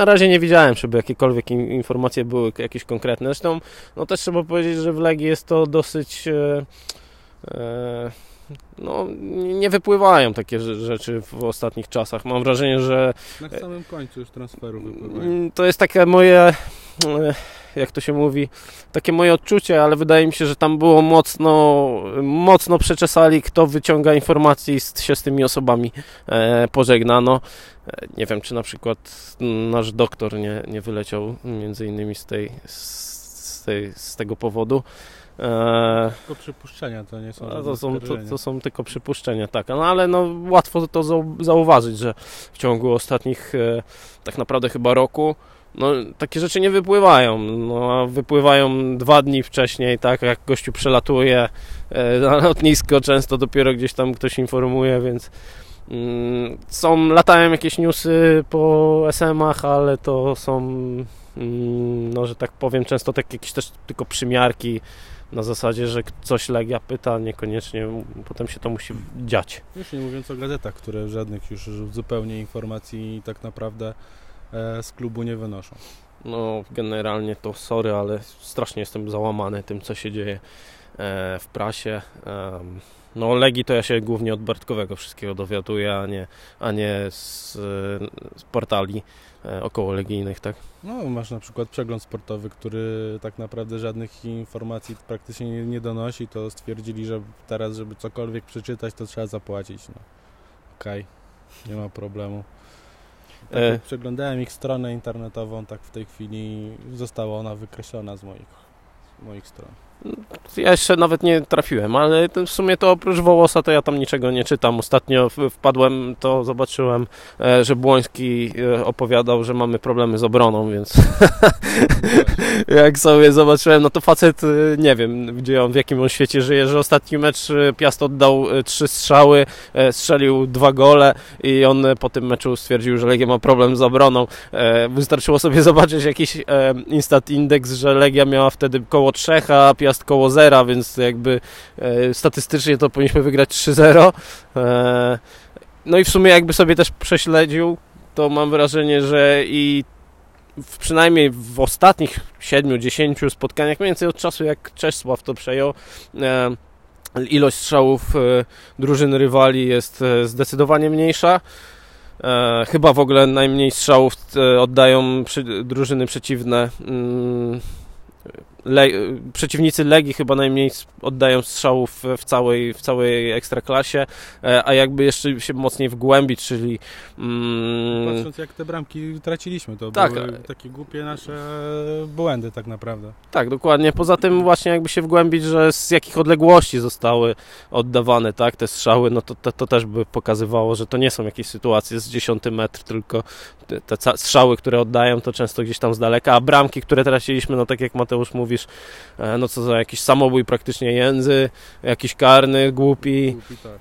razie nie widziałem, żeby jakiekolwiek informacje były jakieś konkretne. Zresztą no też trzeba powiedzieć, że w Legii jest to dosyć... No, nie wypływają takie rzeczy w ostatnich czasach. Mam wrażenie, że... Na samym końcu już transferu wypływają. To jest takie moje... jak to się mówi, takie moje odczucie, ale wydaje mi się, że tam było mocno przeczesali, kto wyciąga informacje i się z tymi osobami pożegnano. Nie wiem, czy na przykład nasz doktor nie wyleciał między innymi z tego powodu. Tylko przypuszczenia, to nie są... To są tylko przypuszczenia, tak. No ale no, łatwo to zauważyć, że w ciągu ostatnich tak naprawdę chyba roku no, takie rzeczy nie wypływają, no, wypływają 2 dni wcześniej, tak, jak gościu przelatuje na lotnisko, często dopiero gdzieś tam ktoś informuje, więc latają jakieś newsy po SM-ach, ale to są, no, że tak powiem, często tak jakieś też tylko przymiarki na zasadzie, że coś Legia pyta, niekoniecznie potem się to musi dziać. Już nie mówiąc o gazetach, które żadnych już zupełnie informacji tak naprawdę z klubu nie wynoszą. No generalnie to sorry, ale strasznie jestem załamany tym, co się dzieje w prasie. No Legii to ja się głównie od Bartkowego wszystkiego dowiaduję, a nie z portali okołolegijnych, tak? No masz na przykład Przegląd Sportowy, który tak naprawdę żadnych informacji praktycznie nie donosi, to stwierdzili, że teraz, żeby cokolwiek przeczytać, to trzeba zapłacić. No. Okej, nie ma problemu. Tak jak przeglądałem ich stronę internetową, tak w tej chwili została ona wykreślona z moich stron. Ja jeszcze nawet nie trafiłem, ale w sumie to oprócz Wołosa to ja tam niczego nie czytam. Ostatnio wpadłem, to zobaczyłem, że Błoński opowiadał, że mamy problemy z obroną, więc jak sobie zobaczyłem, no to facet, nie wiem, gdzie on, w jakim on świecie żyje, że ostatni mecz Piast oddał 3 strzały, strzelił 2 gole i on po tym meczu stwierdził, że Legia ma problem z obroną. Wystarczyło sobie zobaczyć jakiś instant indeks, że Legia miała wtedy koło 3, a Piast koło 0, więc jakby statystycznie to powinniśmy wygrać 3-0. No i w sumie jakby sobie też prześledził, to mam wrażenie, że i przynajmniej w ostatnich 7-10 spotkaniach, mniej więcej od czasu jak Czesław to przejął, ilość strzałów drużyn rywali jest zdecydowanie mniejsza. Chyba w ogóle najmniej strzałów oddają drużyny przeciwne. Przeciwnicy Legii chyba najmniej oddają strzałów w całej Ekstraklasie, a jakby jeszcze się mocniej wgłębić, czyli... Patrząc jak te bramki traciliśmy, to tak, były takie głupie nasze błędy tak naprawdę. Tak, dokładnie. Poza tym właśnie jakby się wgłębić, że z jakich odległości zostały oddawane tak te strzały, no to też by pokazywało, że to nie są jakieś sytuacje z 10 metr, tylko te strzały, które oddają, to często gdzieś tam z daleka, a bramki, które traciliśmy, no tak jak Mateusz mówi, no co za jakiś samobój praktycznie Jędzy, jakiś karny głupi tak.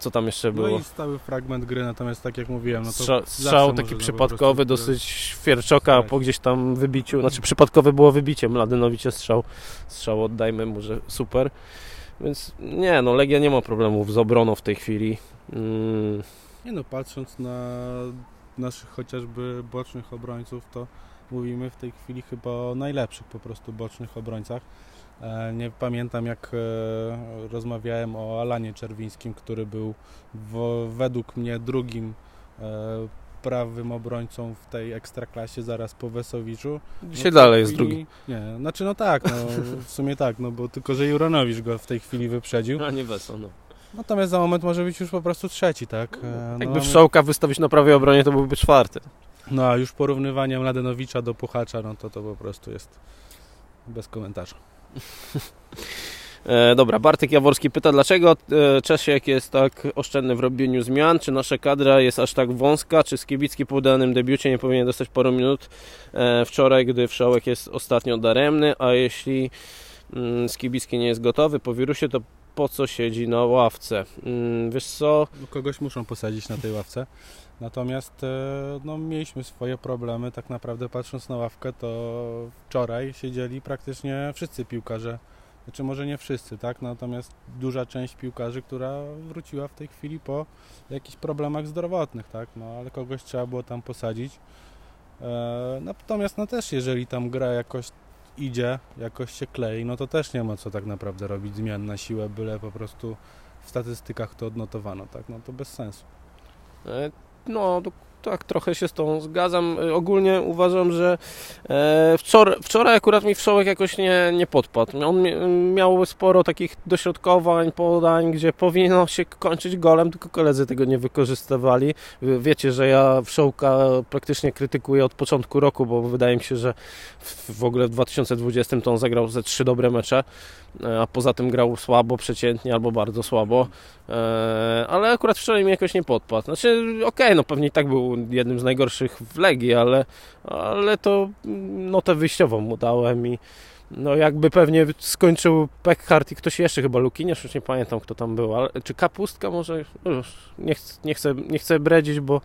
Co tam jeszcze było? No i stały fragment gry, natomiast tak jak mówiłem, no to strzał taki przypadkowy dosyć Świerczoka, tak. Po gdzieś tam wybiciu, znaczy przypadkowe było wybicie Mładenovicia, strzał oddajmy mu, że super, więc nie, no Legia nie ma problemów z obroną w tej chwili. Nie no, patrząc na naszych chociażby bocznych obrońców, to mówimy w tej chwili chyba o najlepszych po prostu bocznych obrońcach. Nie pamiętam, jak rozmawiałem o Alanie Czerwińskim, który był według mnie drugim prawym obrońcą w tej Ekstraklasie zaraz po Wesowiczu. Dzisiaj dalej jest drugi. Nie, znaczy no tak, no, w sumie tak, no bo tylko, że Juranović go w tej chwili wyprzedził. A nie Weso, no. Natomiast za moment może być już po prostu trzeci, tak? No, jakby Wszołka wystawić na prawej obronie, to byłby 4. No a już porównywanie Mladenovicia do Puchacza, no to po prostu jest bez komentarza. Dobra, Bartek Jaworski pyta, dlaczego Czesiek jest tak oszczędny w robieniu zmian? Czy nasza kadra jest aż tak wąska? Czy Skibicki po udanym debiucie nie powinien dostać paru minut wczoraj, gdy Wszołek jest ostatnio daremny? A jeśli Skibicki nie jest gotowy po wirusie, to po co siedzi na ławce? Wiesz co? Kogoś muszą posadzić na tej ławce. Natomiast no, mieliśmy swoje problemy, tak naprawdę patrząc na ławkę, to wczoraj siedzieli praktycznie wszyscy piłkarze Znaczy może nie wszyscy, tak? Natomiast duża część piłkarzy, która wróciła w tej chwili po jakichś problemach zdrowotnych, tak? No, ale kogoś trzeba było tam posadzić. Natomiast no też jeżeli tam gra jakoś idzie, jakoś się klei, no to też nie ma co tak naprawdę robić zmian na siłę, byle po prostu w statystykach to odnotowano, tak? No to bez sensu. No tak, trochę się z tą zgadzam. Ogólnie uważam, że wczoraj akurat mi Wszołek jakoś nie podpadł. On miał sporo takich dośrodkowań, podań, gdzie powinno się kończyć golem, tylko koledzy tego nie wykorzystywali. Wiecie, że ja Wszołka praktycznie krytykuję od początku roku, bo wydaje mi się, że w ogóle w 2020 to on zagrał ze 3 dobre mecze, a poza tym grał słabo, przeciętnie albo bardzo słabo. Ale akurat wczoraj mi jakoś nie podpadł. Znaczy, okej, no pewnie i tak był jednym z najgorszych w Legii, ale to notę wyjściową mu dałem i no jakby pewnie skończył Pekhart i ktoś jeszcze, chyba Luquinhas, już nie pamiętam kto tam był, ale, czy Kapustka może, nie chcę bredzić, bo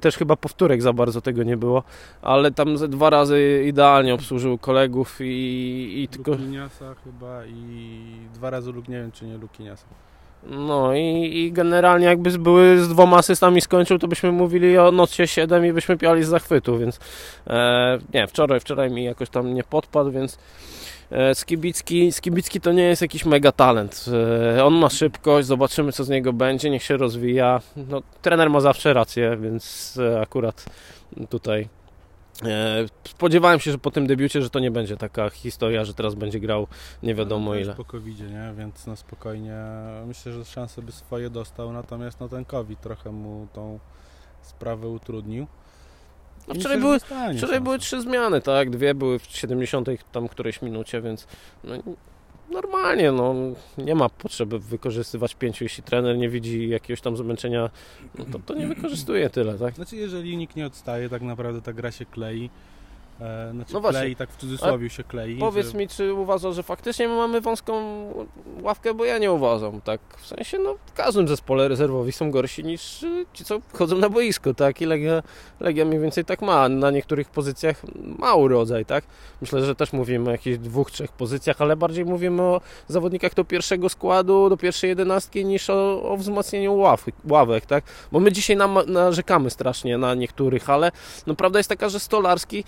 też chyba powtórek za bardzo tego nie było, ale tam ze 2 razy idealnie obsłużył kolegów i tylko... Luquinhasa chyba i 2 razy, nie wiem czy nie Luquinhasa. No i generalnie jakby były z 2 asystami skończył, to byśmy mówili o nocie 7 i byśmy piali z zachwytu, więc nie, wczoraj mi jakoś tam nie podpadł, więc Skibicki to nie jest jakiś mega talent. On ma szybkość, zobaczymy co z niego będzie, niech się rozwija. No, trener ma zawsze rację, więc akurat tutaj spodziewałem się, że po tym debiucie, że to nie będzie taka historia, że teraz będzie grał nie wiadomo no, ile. Po COVID-zie, nie? Więc no spokojnie, myślę, że szanse by swoje dostał, natomiast no ten COVID trochę mu tą sprawę utrudnił. No wczoraj były 3 zmiany, tak? 2 były w 70 tam którejś minucie, więc no, normalnie, no nie ma potrzeby wykorzystywać 5, jeśli trener nie widzi jakiegoś tam zmęczenia, no to nie wykorzystuje tyle, tak? Znaczy, jeżeli nikt nie odstaje, tak naprawdę ta gra się klei, znaczy no właśnie, klei, tak w cudzysłowie się klei. Powiedz mi, czy uważasz, że faktycznie my mamy wąską ławkę, bo ja nie uważam, tak? W sensie, no w każdym zespole rezerwowi są gorsi niż ci, co chodzą na boisko, tak? I Legia mniej więcej tak ma, na niektórych pozycjach mały rodzaj, tak? Myślę, że też mówimy o jakichś 2-3 pozycjach, ale bardziej mówimy o zawodnikach do pierwszego składu, do pierwszej 11 niż o wzmocnieniu ławek, tak? Bo my dzisiaj narzekamy strasznie na niektórych, ale no prawda jest taka, że Stolarski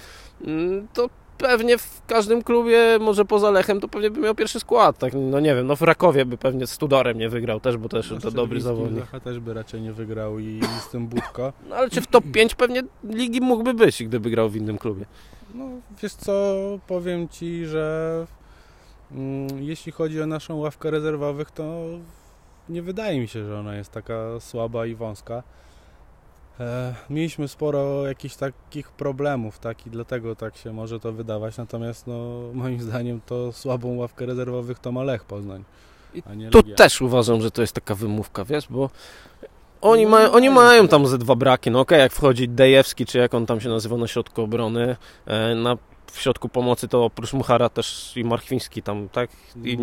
to pewnie w każdym klubie, może poza Lechem, to pewnie by miał pierwszy skład, tak, no nie wiem, no w Rakowie by pewnie z Tudorem nie wygrał też, bo też no, to dobry zawodnik. Lecha też by raczej nie wygrał i z tym Budko. No ale czy w top 5 pewnie ligi mógłby być, gdyby grał w innym klubie? No wiesz co, powiem Ci, że jeśli chodzi o naszą ławkę rezerwowych, to nie wydaje mi się, że ona jest taka słaba i wąska. Mieliśmy sporo jakichś takich problemów, tak, i dlatego tak się może to wydawać, natomiast no, moim zdaniem to słabą ławkę rezerwowych to ma Lech Poznań, a nie Legia. Tu też uważam, że to jest taka wymówka, wiesz, bo oni mają tam ze 2 braki, no okej, jak wchodzi Dejewski, czy jak on tam się nazywa na środku obrony, w środku pomocy to oprócz Muchara też i Marchwiński tam, tak, i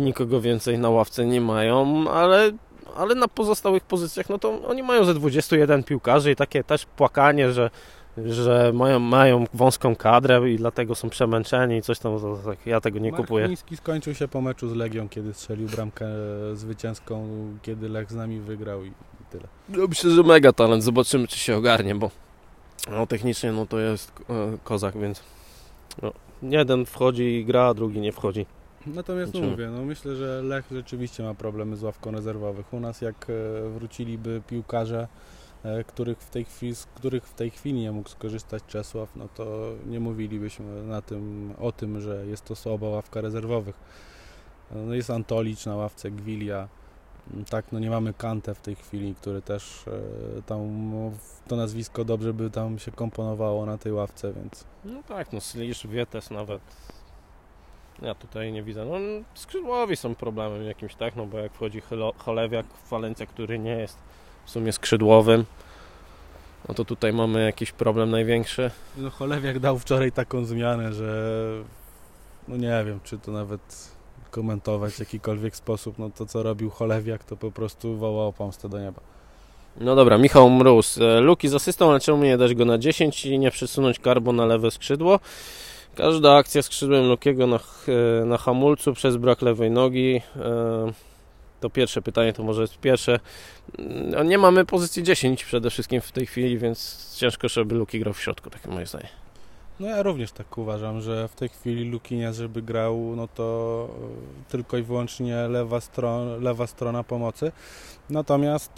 nikogo więcej na ławce nie mają, ale na pozostałych pozycjach, no to oni mają ze 21 piłkarzy i takie też płakanie, że mają wąską kadrę i dlatego są przemęczeni i coś tam, tak, ja tego nie kupuję. Marchwiński skończył się po meczu z Legią, kiedy strzelił bramkę zwycięską, kiedy Lech z nami wygrał i tyle. No myślę, że mega talent, zobaczymy czy się ogarnie, bo no, technicznie no to jest kozak, więc no, jeden wchodzi i gra, a drugi nie wchodzi. Natomiast no mówię, no myślę, że Lech rzeczywiście ma problemy z ławką rezerwowych. U nas jak wróciliby piłkarze, z których w tej chwili nie mógł skorzystać Czesław, no to nie mówilibyśmy o tym, że jest to słaba ławka rezerwowych. No jest Antolicz na ławce, Gwilia. Tak, no nie mamy Kantę w tej chwili, który też tam to nazwisko dobrze by tam się komponowało na tej ławce, więc... No tak, no Slisz, Wietes nawet... Ja tutaj nie widzę, no skrzydłowi są problemem jakimś, tak, no bo jak wchodzi Cholewiak, Walencja, który nie jest w sumie skrzydłowym, no to tutaj mamy jakiś problem największy. No Cholewiak dał wczoraj taką zmianę, że no nie wiem, czy to nawet komentować w jakikolwiek sposób, no to co robił Cholewiak, to po prostu wołał pomstę do nieba. No dobra, Michał Mróz, Luki z asystą, ale czemu nie dać go na 10 i nie przesunąć Karbo na lewe skrzydło? Każda akcja skrzydłem Lukiego na hamulcu przez brak lewej nogi. To pierwsze pytanie, to może jest pierwsze. No, nie mamy pozycji 10 przede wszystkim w tej chwili, więc ciężko, żeby Luki grał w środku, takie moje zdanie. No ja również tak uważam, że w tej chwili Luquinhas, żeby grał, no to tylko i wyłącznie lewa strona pomocy. Natomiast,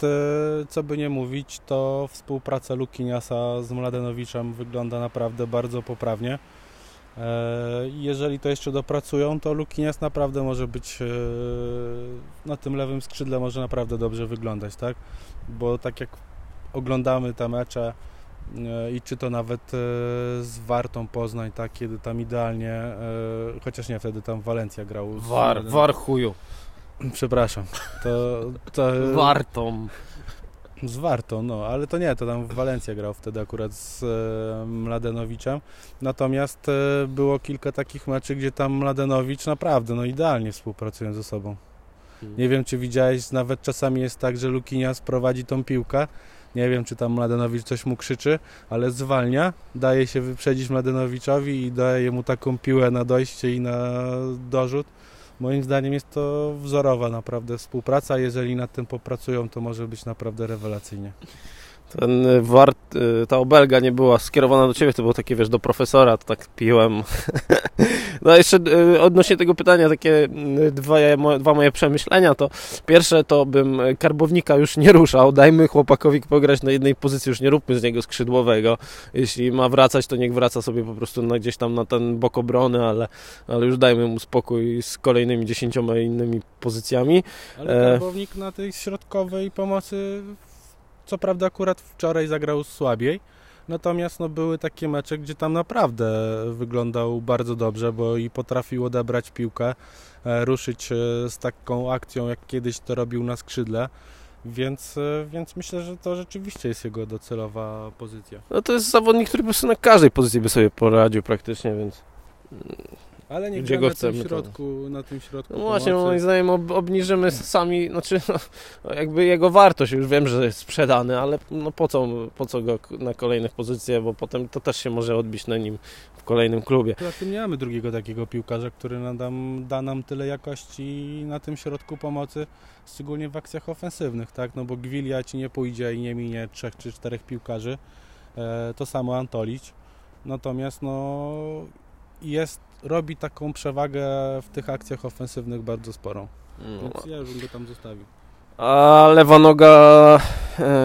co by nie mówić, to współpraca Luquinhasa z Mladenoviczem wygląda naprawdę bardzo poprawnie. Jeżeli to jeszcze dopracują, to Luquinhas naprawdę może być na tym lewym skrzydle, może naprawdę dobrze wyglądać, tak? Bo tak jak oglądamy te mecze i czy to nawet z Wartą Poznań, tak? Kiedy tam idealnie, chociaż nie, wtedy tam Walencja grał. War chuju. Przepraszam. To Wartą. Z Wartą, no, ale to nie, to tam Walencja grał wtedy akurat z Mladenovićem. Natomiast było kilka takich meczy, gdzie tam Mladenović naprawdę, no, idealnie współpracują ze sobą. Nie wiem, czy widziałeś, nawet czasami jest tak, że Luquinhas prowadzi tą piłkę. Nie wiem, czy tam Mladenović coś mu krzyczy, ale zwalnia, daje się wyprzedzić Mladenovićowi i daje mu taką piłę na dojście i na dorzut. Moim zdaniem jest to wzorowa naprawdę współpraca. Jeżeli nad tym popracują, to może być naprawdę rewelacyjnie. Ta obelga nie była skierowana do Ciebie, to było takie, wiesz, do profesora, to tak piłem. No jeszcze odnośnie tego pytania, takie dwa moje przemyślenia, to pierwsze to bym Karbownika już nie ruszał, dajmy chłopakowi pograć na jednej pozycji, już nie róbmy z niego skrzydłowego, jeśli ma wracać, to niech wraca sobie po prostu na, gdzieś tam na ten bok obrony, ale już dajmy mu spokój z kolejnymi 10 innymi pozycjami. Ale Karbownik na tej środkowej pomocy... Co prawda akurat wczoraj zagrał słabiej, natomiast no, były takie mecze, gdzie tam naprawdę wyglądał bardzo dobrze, bo i potrafił odebrać piłkę, ruszyć z taką akcją, jak kiedyś to robił na skrzydle. Więc myślę, że to rzeczywiście jest jego docelowa pozycja. No to jest zawodnik, który po prostu na każdej pozycji by sobie poradził praktycznie, więc... Ale nie gra na tym środku. No właśnie, moim zdaniem obniżymy sami, znaczy no, jakby jego wartość, już wiem, że jest sprzedany, ale no po co go na kolejnych pozycjach, bo potem to też się może odbić na nim w kolejnym klubie. Poza tym nie mamy drugiego takiego piłkarza, który da nam tyle jakości na tym środku pomocy, szczególnie w akcjach ofensywnych, tak? No bo Gwilia ci nie pójdzie i nie minie 3 czy 4 piłkarzy, to samo Antolić, natomiast no robi taką przewagę w tych akcjach ofensywnych bardzo sporą. No. Więc ja już bym go tam zostawił. A lewa noga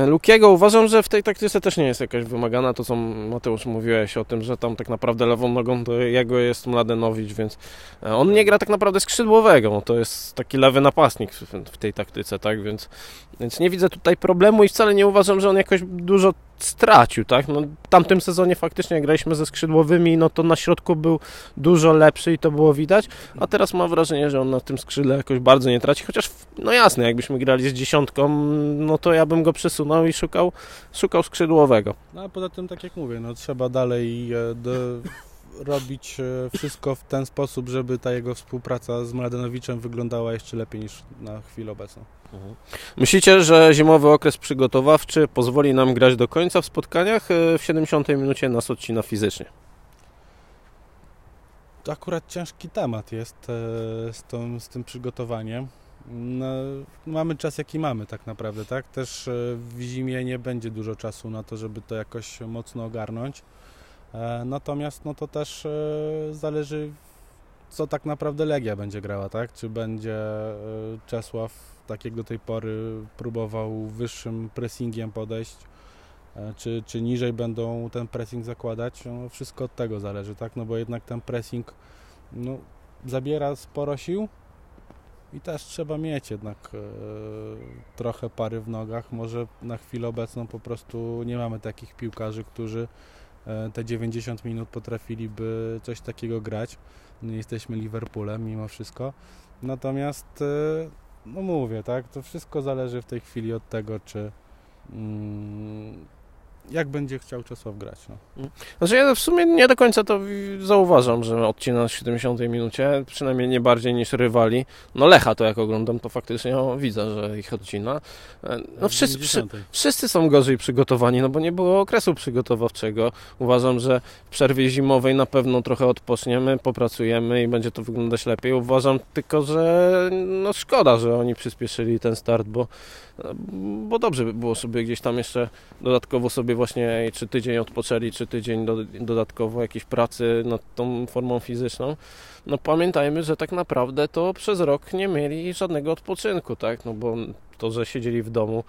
Lukiego uważam, że w tej taktyce też nie jest jakaś wymagana. To co Mateusz mówiłeś o tym, że tam tak naprawdę lewą nogą to jego jest Mladenović, więc on nie gra tak naprawdę skrzydłowego. To jest taki lewy napastnik w tej taktyce, tak? Więc nie widzę tutaj problemu i wcale nie uważam, że on jakoś dużo stracił, tak? No, w tamtym sezonie faktycznie graliśmy ze skrzydłowymi, no to na środku był dużo lepszy i to było widać, a teraz mam wrażenie, że on na tym skrzydle jakoś bardzo nie traci, chociaż no jasne, jakbyśmy grali z 10, no to ja bym go przesunął i szukał skrzydłowego. No a poza tym, tak jak mówię, no trzeba dalej robić wszystko w ten sposób, żeby ta jego współpraca z Mladenovićem wyglądała jeszcze lepiej niż na chwilę obecną. Myślicie, że zimowy okres przygotowawczy pozwoli nam grać do końca w spotkaniach? W 70 minucie nas odcina fizycznie. To akurat ciężki temat jest z tym przygotowaniem. No, mamy czas, jaki mamy tak naprawdę, tak? Też w zimie nie będzie dużo czasu na to, żeby to jakoś mocno ogarnąć. Natomiast no to też zależy, co tak naprawdę Legia będzie grała, tak? Czy będzie Czesław, tak jak do tej pory, próbował wyższym pressingiem podejść, czy niżej będą ten pressing zakładać, no wszystko od tego zależy, tak? No bo jednak ten pressing no, zabiera sporo sił i też trzeba mieć jednak trochę pary w nogach. Może na chwilę obecną po prostu nie mamy takich piłkarzy, którzy te 90 minut potrafiliby coś takiego grać. Nie jesteśmy Liverpoolem mimo wszystko. Natomiast, no mówię, tak, to wszystko zależy w tej chwili od tego, jak będzie chciał Czesław grać. No. Znaczy ja w sumie nie do końca to zauważam, że odcina nas w 70 minucie, przynajmniej nie bardziej niż rywali. No Lecha to jak oglądam, to faktycznie widzę, że ich odcina. No wszyscy są gorzej przygotowani, no bo nie było okresu przygotowawczego. Uważam, że w przerwie zimowej na pewno trochę odpoczniemy, popracujemy i będzie to wyglądać lepiej. Uważam tylko, że no szkoda, że oni przyspieszyli ten start, bo dobrze by było sobie gdzieś tam jeszcze dodatkowo sobie właśnie czy tydzień odpoczęli, czy tydzień dodatkowo jakiejś pracy nad tą formą fizyczną. No pamiętajmy, że tak naprawdę to przez rok nie mieli żadnego odpoczynku, tak? No bo to, że siedzieli w domu,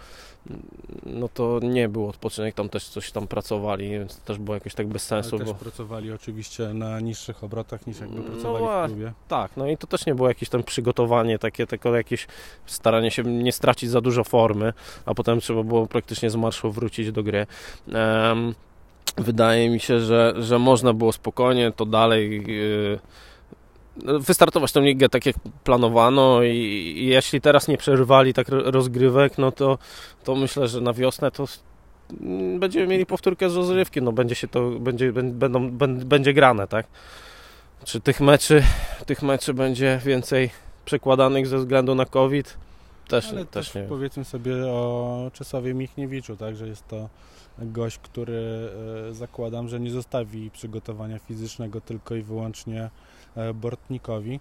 no to nie był odpoczynek, tam też coś tam pracowali, więc też było jakoś tak bez sensu. Ale też pracowali oczywiście na niższych obrotach niż jakby pracowali w klubie. Tak, no i to też nie było jakieś tam przygotowanie takie, tylko jakieś staranie się nie stracić za dużo formy, a potem trzeba było praktycznie z marszu wrócić do gry. Wydaje mi się, że można było spokojnie to dalej... wystartować tę ligę tak jak planowano i jeśli teraz nie przerwali tak rozgrywek, no to myślę, że na wiosnę to będziemy mieli powtórkę z rozrywki, no będzie się to, będzie grane, tak? Czy tych meczy będzie więcej przekładanych ze względu na COVID? Też nie. Powiedzmy sobie o Czesławie Michniewiczu, tak, że jest to gość, który zakładam, że nie zostawi przygotowania fizycznego tylko i wyłącznie Bortnikowi,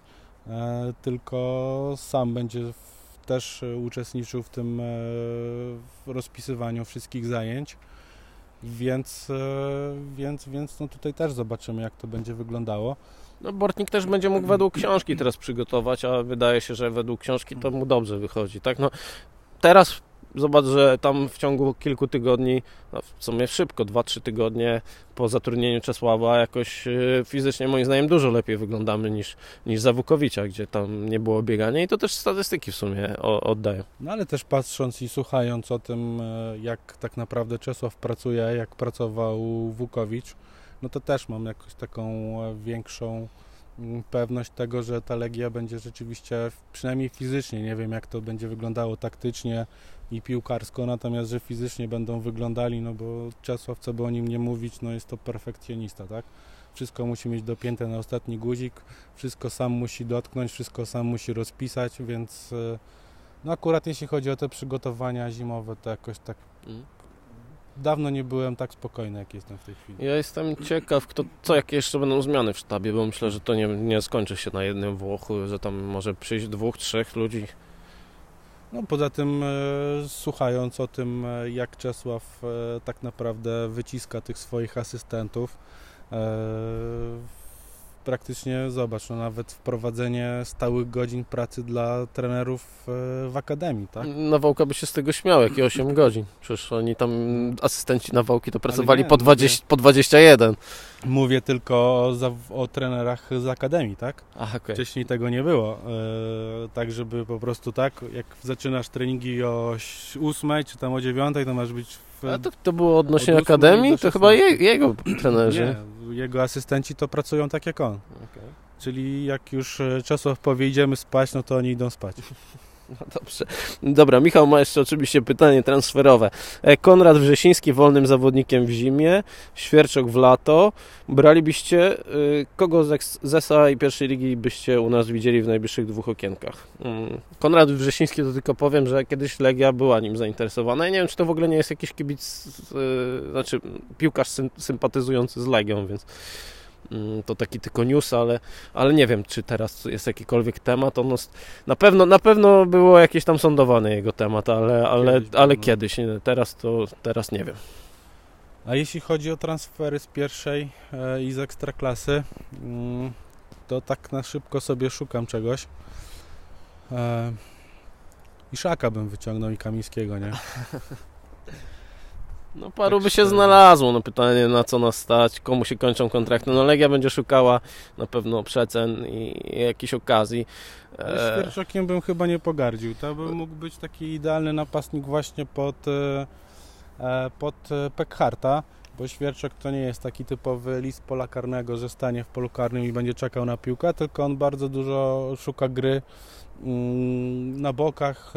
tylko sam będzie też uczestniczył w tym rozpisywaniu wszystkich zajęć, więc no tutaj też zobaczymy, jak to będzie wyglądało. No Bortnik też będzie mógł według książki teraz przygotować, a wydaje się, że według książki to mu dobrze wychodzi, tak? No, teraz zobacz, że tam w ciągu kilku tygodni, no w sumie szybko, 2-3 tygodnie po zatrudnieniu Czesława jakoś fizycznie moim zdaniem dużo lepiej wyglądamy niż za Wukowicza, gdzie tam nie było biegania i to też statystyki w sumie oddają. No ale też patrząc i słuchając o tym, jak tak naprawdę Czesław pracuje, jak pracował Wukowicz, no to też mam jakąś taką większą pewność tego, że ta Legia będzie rzeczywiście, przynajmniej fizycznie, nie wiem jak to będzie wyglądało taktycznie i piłkarsko, natomiast że fizycznie będą wyglądali, no bo Czesław, co by o nim nie mówić, no jest to perfekcjonista, tak? Wszystko musi mieć dopięte na ostatni guzik, wszystko sam musi dotknąć, wszystko sam musi rozpisać, więc no akurat jeśli chodzi o te przygotowania zimowe, to jakoś tak... Dawno nie byłem tak spokojny, jak jestem w tej chwili. Ja jestem ciekaw, jakie jeszcze będą zmiany w sztabie, bo myślę, że to nie skończy się na jednym Włochu, że tam może przyjść 2-3 ludzi. No poza tym słuchając o tym, jak Czesław tak naprawdę wyciska tych swoich asystentów, praktycznie zobacz, no nawet wprowadzenie stałych godzin pracy dla trenerów w akademii, tak? Nawałka by się z tego śmiał, jakie 8 godzin. Przecież oni tam, asystenci Nawałki, to pracowali po 21. Mówię tylko o trenerach z akademii, tak? Aha, okay. Wcześniej tego nie było. Tak, żeby po prostu tak, jak zaczynasz treningi o 8 czy tam o 9, to masz być... A to było odnośnie od akademii? To chyba jego trenerzy. Nie, jego asystenci to pracują tak jak on. Okay. Czyli jak już Czesław powie, idziemy spać, no to oni idą spać. No dobrze. Dobra, Michał ma jeszcze oczywiście pytanie transferowe. Konrad Wrzesiński wolnym zawodnikiem w zimie, Świerczok w lato. Bralibyście kogo z ESA i pierwszej ligi byście u nas widzieli w najbliższych 2 okienkach? Konrad Wrzesiński, to tylko powiem, że kiedyś Legia była nim zainteresowana i nie wiem, czy to w ogóle nie jest jakiś kibic, znaczy piłkarz sympatyzujący z Legią, więc... To taki tylko news, ale nie wiem, czy teraz jest jakikolwiek temat. On na pewno było jakieś tam sondowane jego temat, ale kiedyś. Teraz nie wiem. A jeśli chodzi o transfery z pierwszej i z Ekstraklasy, to tak na szybko sobie szukam czegoś. Iszaka bym wyciągnął i Kamińskiego, nie? No paru by się znalazło, no pytanie na co nas stać, komu się kończą kontrakty, no Legia będzie szukała na pewno przecen i jakichś okazji. Z Świerczokiem bym chyba nie pogardził, to by mógł być taki idealny napastnik właśnie pod Pekharta, bo Świerczok to nie jest taki typowy list pola karnego, że stanie w polu karnym i będzie czekał na piłkę, tylko on bardzo dużo szuka gry na bokach,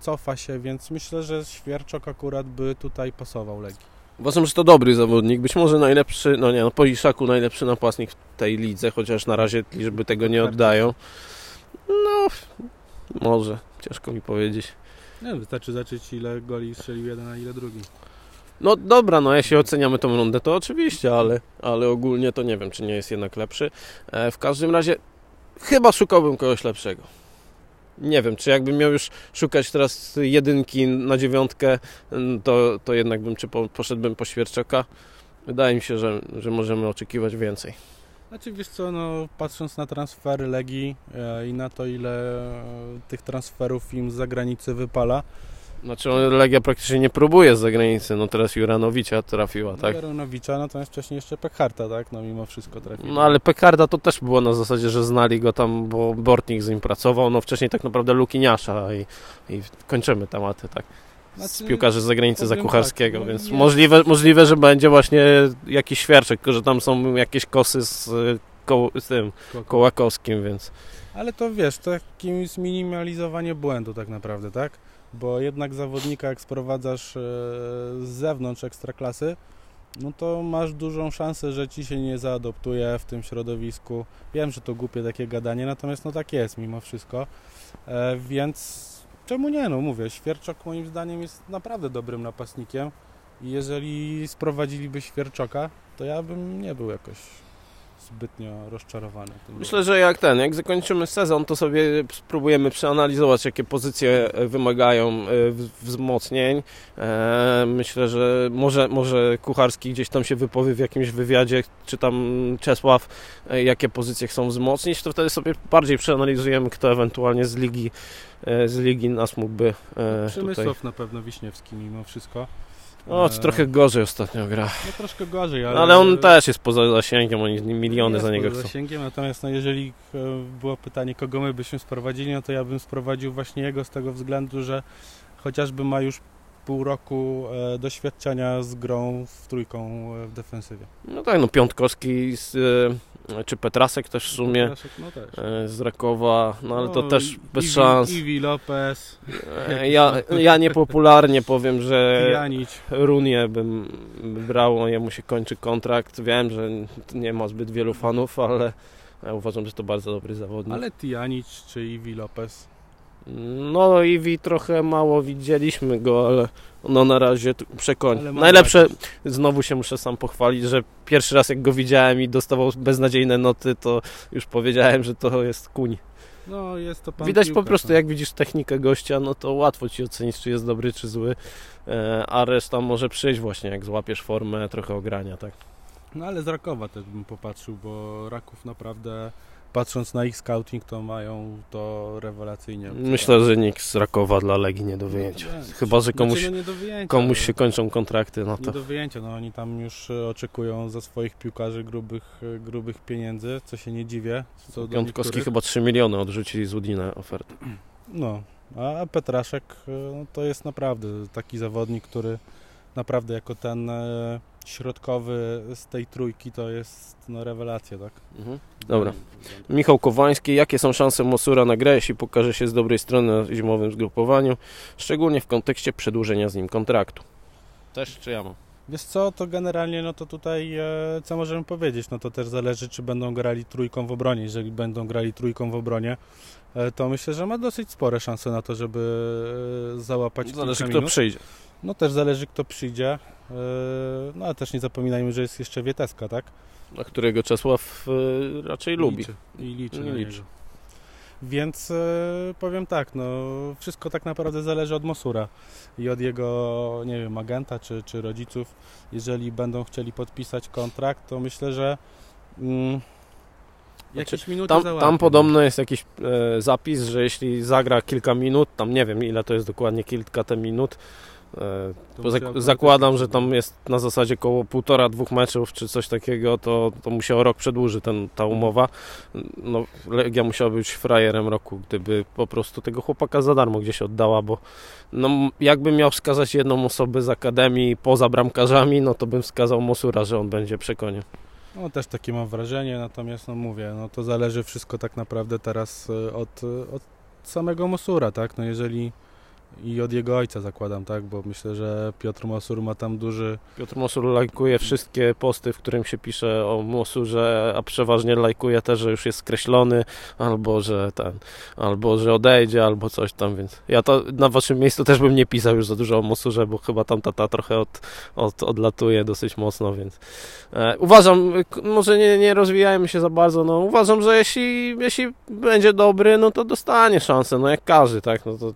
cofa się, więc myślę, że Świerczok akurat by tutaj pasował Legii. Uważam, że to dobry zawodnik, być może najlepszy, no nie, no po Iszaku najlepszy napastnik w tej lidze, chociaż na razie liczby tego nie oddają. No, może, ciężko mi powiedzieć. Nie, wystarczy zacząć, ile goli strzelił jeden, a ile drugi. No dobra, no jeśli oceniamy tą rundę, to oczywiście, ale ogólnie to nie wiem, czy nie jest jednak lepszy. W każdym razie chyba szukałbym kogoś lepszego. Nie wiem, czy jakbym miał już szukać teraz jedynki na dziewiątkę, to jednak bym, czy poszedłbym po Świerczoka. Wydaje mi się, że możemy oczekiwać więcej. Znaczy, wiesz co, no, patrząc na transfery Legii i na to, ile tych transferów im z zagranicy wypala. Znaczy, Legia praktycznie nie próbuje z zagranicy, no teraz Juranovicia trafiła, tak? Juranowicza, natomiast wcześniej jeszcze Pekharta, tak? No mimo wszystko trafiła. No ale Pekharta to też było na zasadzie, że znali go tam, bo Bortnik z nim pracował, no wcześniej tak naprawdę Luquinhasa i kończymy tematy, tak? Z piłkarzy z zagranicy, za Kucharskiego, tak, więc możliwe, że będzie właśnie jakiś Świerczok, tylko że tam są jakieś kosy z tym Kołakowskim, więc... Ale to wiesz, to jakimś zminimalizowanie błędu tak naprawdę, tak? Bo jednak zawodnika, jak sprowadzasz z zewnątrz ekstraklasy, no to masz dużą szansę, że ci się nie zaadoptuje w tym środowisku. Wiem, że to głupie takie gadanie, natomiast no tak jest mimo wszystko, więc czemu nie? No mówię, Świerczok moim zdaniem jest naprawdę dobrym napastnikiem i jeżeli sprowadziliby Świerczoka, to ja bym nie był jakoś zbytnio rozczarowany. Myślę, że jak zakończymy sezon, to sobie spróbujemy przeanalizować, jakie pozycje wymagają wzmocnień. Myślę, że może Kucharski gdzieś tam się wypowie w jakimś wywiadzie, czy tam Czesław, jakie pozycje chcą wzmocnić, to wtedy sobie bardziej przeanalizujemy, kto ewentualnie z ligi nas mógłby Przemysław tutaj. Na pewno Wiśniewski mimo wszystko. No, trochę gorzej ostatnio gra. No troszkę gorzej, ale on też jest poza zasięgiem, oni miliony za niego chcą. Zasięgiem, natomiast no, jeżeli było pytanie, kogo my byśmy sprowadzili, no to ja bym sprowadził właśnie jego z tego względu, że chociażby ma już pół roku doświadczenia z grą w trójką w defensywie. No tak, no Piątkowski czy Petrasek też w sumie, no też. Z Rakowa, no ale no, to też bez szans. Ivi Lopez. Ja niepopularnie powiem, że Runię bym brał, jemu się kończy kontrakt. Wiem, że nie ma zbyt wielu fanów, ale ja uważam, że to bardzo dobry zawodnik. Ale Tijanić czy Ivi Lopez? No Ivi trochę mało widzieliśmy go, ale no na razie przekonał. Najlepsze, znowu się muszę sam pochwalić, że pierwszy raz jak go widziałem i dostawał beznadziejne noty, to już powiedziałem, że to jest kuń. No, jest to pan widać piłka, po prostu, jak widzisz technikę gościa, no to łatwo ci ocenić, czy jest dobry, czy zły, a reszta może przyjść właśnie, jak złapiesz formę, trochę ogrania, tak. No ale z Rakowa też bym popatrzył, bo Raków naprawdę... Patrząc na ich scouting, to mają to rewelacyjnie. Myślę, że nikt z Rakowa dla Legii nie do wyjęcia. Chyba, że komuś się kończą kontrakty. No to... Nie do wyjęcia. No, oni tam już oczekują za swoich piłkarzy grubych pieniędzy, co się nie dziwię. Piątkowski chyba 3 miliony odrzucili z Udine ofertę. No, a Petraszek no, to jest naprawdę taki zawodnik, który naprawdę jako ten... środkowy z tej trójki to jest no, rewelacja, tak? Mhm. Dobra. Michał Kowański. Jakie są szanse Mosura na grę, jeśli pokaże się z dobrej strony na zimowym zgrupowaniu? Szczególnie w kontekście przedłużenia z nim kontraktu. Też czy ja mam? Wiesz co, to generalnie no to tutaj co możemy powiedzieć? No to też zależy, czy będą grali trójką w obronie. Jeżeli będą grali trójką w obronie, to myślę, że ma dosyć spore szanse na to, żeby załapać kilka minut. Zależy, kto przyjdzie. No też zależy, kto przyjdzie. No ale też nie zapominajmy, że jest jeszcze Wieteska, tak? Na którego Czesław raczej lubi. I liczy. Więc powiem tak, no wszystko tak naprawdę zależy od Mosura i od jego, nie wiem, agenta czy rodziców. Jeżeli będą chcieli podpisać kontrakt, to myślę, że jakieś minuty tam podobno jest jakiś zapis, że jeśli zagra kilka minut, tam nie wiem ile to jest dokładnie kilka te minut, zakładam, że tam jest na zasadzie koło 1,5-2 meczów czy coś takiego, to musiał rok przedłużyć ta umowa. No, Legia musiała być frajerem roku, gdyby po prostu tego chłopaka za darmo gdzieś oddała, bo no, jakbym miał wskazać jedną osobę z akademii poza bramkarzami, no to bym wskazał Mosura, że on będzie przy konie. No też takie mam wrażenie, natomiast no mówię, no to zależy wszystko tak naprawdę teraz od samego Mosura, tak? No jeżeli i od jego ojca zakładam, tak, bo myślę, że Piotr Mosur ma tam duży... Piotr Mosur lajkuje wszystkie posty, w którym się pisze o Mosurze, a przeważnie lajkuje też, że już jest skreślony, albo że ten, albo że odejdzie, albo coś tam, więc ja to na waszym miejscu też bym nie pisał już za dużo o Mosurze, bo chyba tam tata trochę odlatuje dosyć mocno, więc uważam, może nie rozwijajmy się za bardzo, no uważam, że jeśli będzie dobry, no to dostanie szansę, no jak każdy, tak, no to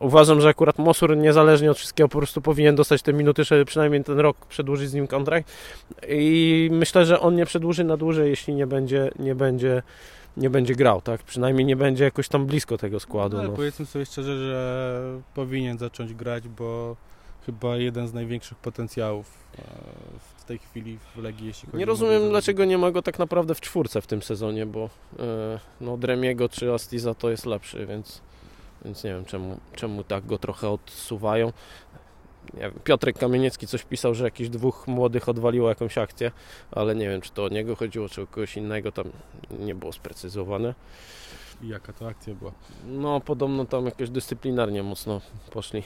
uważam, że akurat Mosur niezależnie od wszystkiego po prostu powinien dostać te minuty, żeby przynajmniej ten rok przedłużyć z nim kontrakt i myślę, że on nie przedłuży na dłużej, jeśli nie będzie grał, tak? Przynajmniej nie będzie jakoś tam blisko tego składu. No, ale no, powiedzmy sobie szczerze, że powinien zacząć grać, bo chyba jeden z największych potencjałów w tej chwili w Legii, jeśli chodzi o... Nie rozumiem, dlaczego nie ma go tak naprawdę w czwórce w tym sezonie, bo no Dremiego czy Astiza to jest lepszy, więc nie wiem, czemu tak go trochę odsuwają. Nie wiem, Piotrek Kamieniecki coś pisał, że jakiś dwóch młodych odwaliło jakąś akcję, ale nie wiem, czy to o niego chodziło, czy o kogoś innego, tam nie było sprecyzowane. I jaka to akcja była? No, podobno tam jakoś dyscyplinarnie mocno poszli.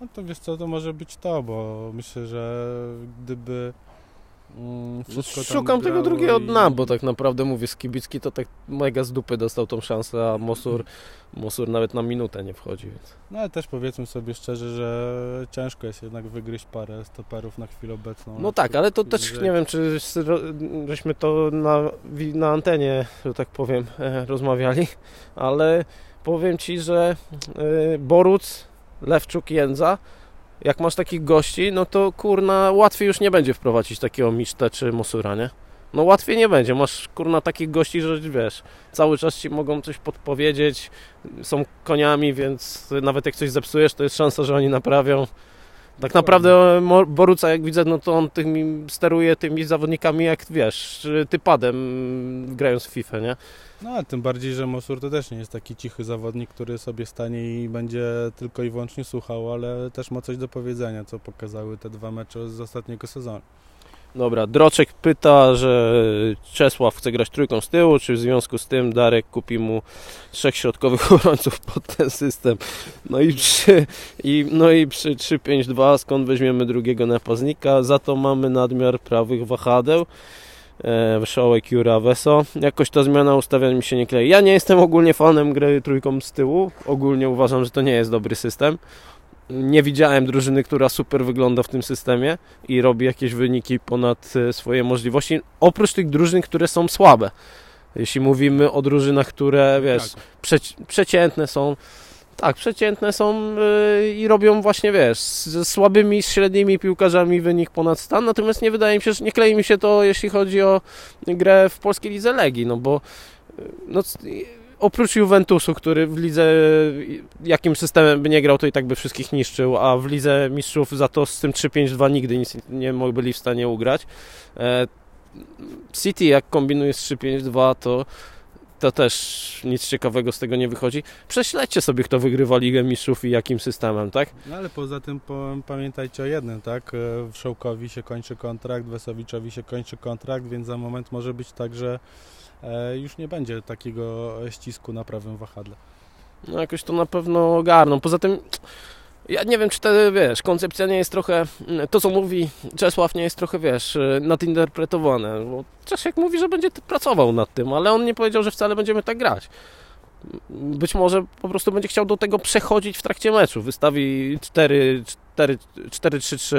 No to wiesz co, to może być to, bo myślę, że gdyby... Szukam tego drugiego dna, bo tak naprawdę mówię, Skibicki to tak mega z dupy dostał tą szansę, a Mosur nawet na minutę nie wchodzi, więc. No ale też powiedzmy sobie szczerze, że ciężko jest jednak wygryźć parę stoperów na chwilę obecną. No tak, ale to też nie wiem, czy żeśmy to na antenie, że tak powiem, rozmawiali, ale powiem Ci, że Boruc, Lewczuk, Jędza, jak masz takich gości, no to kurna łatwiej już nie będzie wprowadzić takiego Misztę czy Mosura, nie? No łatwiej nie będzie, masz kurna takich gości, że wiesz, cały czas ci mogą coś podpowiedzieć, są koniami, więc nawet jak coś zepsujesz, to jest szansa, że oni naprawią. Tak naprawdę Boruca, jak widzę, no to on steruje tymi zawodnikami jak, wiesz, typadem, grając w FIFA, nie? No, a tym bardziej, że Mosur to też nie jest taki cichy zawodnik, który sobie stanie i będzie tylko i wyłącznie słuchał, ale też ma coś do powiedzenia, co pokazały te dwa mecze z ostatniego sezonu. Dobra, Droczek pyta, że Czesław chce grać trójką z tyłu, czy w związku z tym Darek kupi mu 3 środkowych obrońców pod ten system. No i przy 3-5-2 skąd weźmiemy drugiego napastnika? Za to mamy nadmiar prawych wahadeł. Wszołek, Jura, Weso. Jakoś ta zmiana ustawień mi się nie klei. Ja nie jestem ogólnie fanem gry trójką z tyłu. Ogólnie uważam, że to nie jest dobry system. Nie widziałem drużyny, która super wygląda w tym systemie i robi jakieś wyniki ponad swoje możliwości, oprócz tych drużyn, które są słabe. Jeśli mówimy o drużynach, które wiesz, tak, przeciętne są, tak, przeciętne są i robią właśnie, wiesz, z słabymi, średnimi piłkarzami wynik ponad stan, natomiast nie wydaje mi się, że nie klei mi się to, jeśli chodzi o grę w polskiej lidze Legii, no bo no, oprócz Juventusu, który w lidze, jakim systemem by nie grał, to i tak by wszystkich niszczył, a w Lidze Mistrzów za to z tym 3-5-2 nigdy nic nie byli w stanie ugrać. City jak kombinuje z 3-5-2, to też nic ciekawego z tego nie wychodzi. Prześledźcie sobie, kto wygrywa Ligę Mistrzów i jakim systemem, tak? No ale poza tym pamiętajcie o jednym, tak? Wszołkowi się kończy kontrakt, Wesowiczowi się kończy kontrakt, więc za moment może być tak, że już nie będzie takiego ścisku na prawym wahadle. No jakoś to na pewno ogarną. Poza tym ja nie wiem, czy te, wiesz, koncepcja nie jest trochę, to co mówi Czesław nie jest trochę, wiesz, nadinterpretowane. Bo Czesiek mówi, że będzie pracował nad tym, ale on nie powiedział, że wcale będziemy tak grać. Być może po prostu będzie chciał do tego przechodzić w trakcie meczu. Wystawi 4-3-3,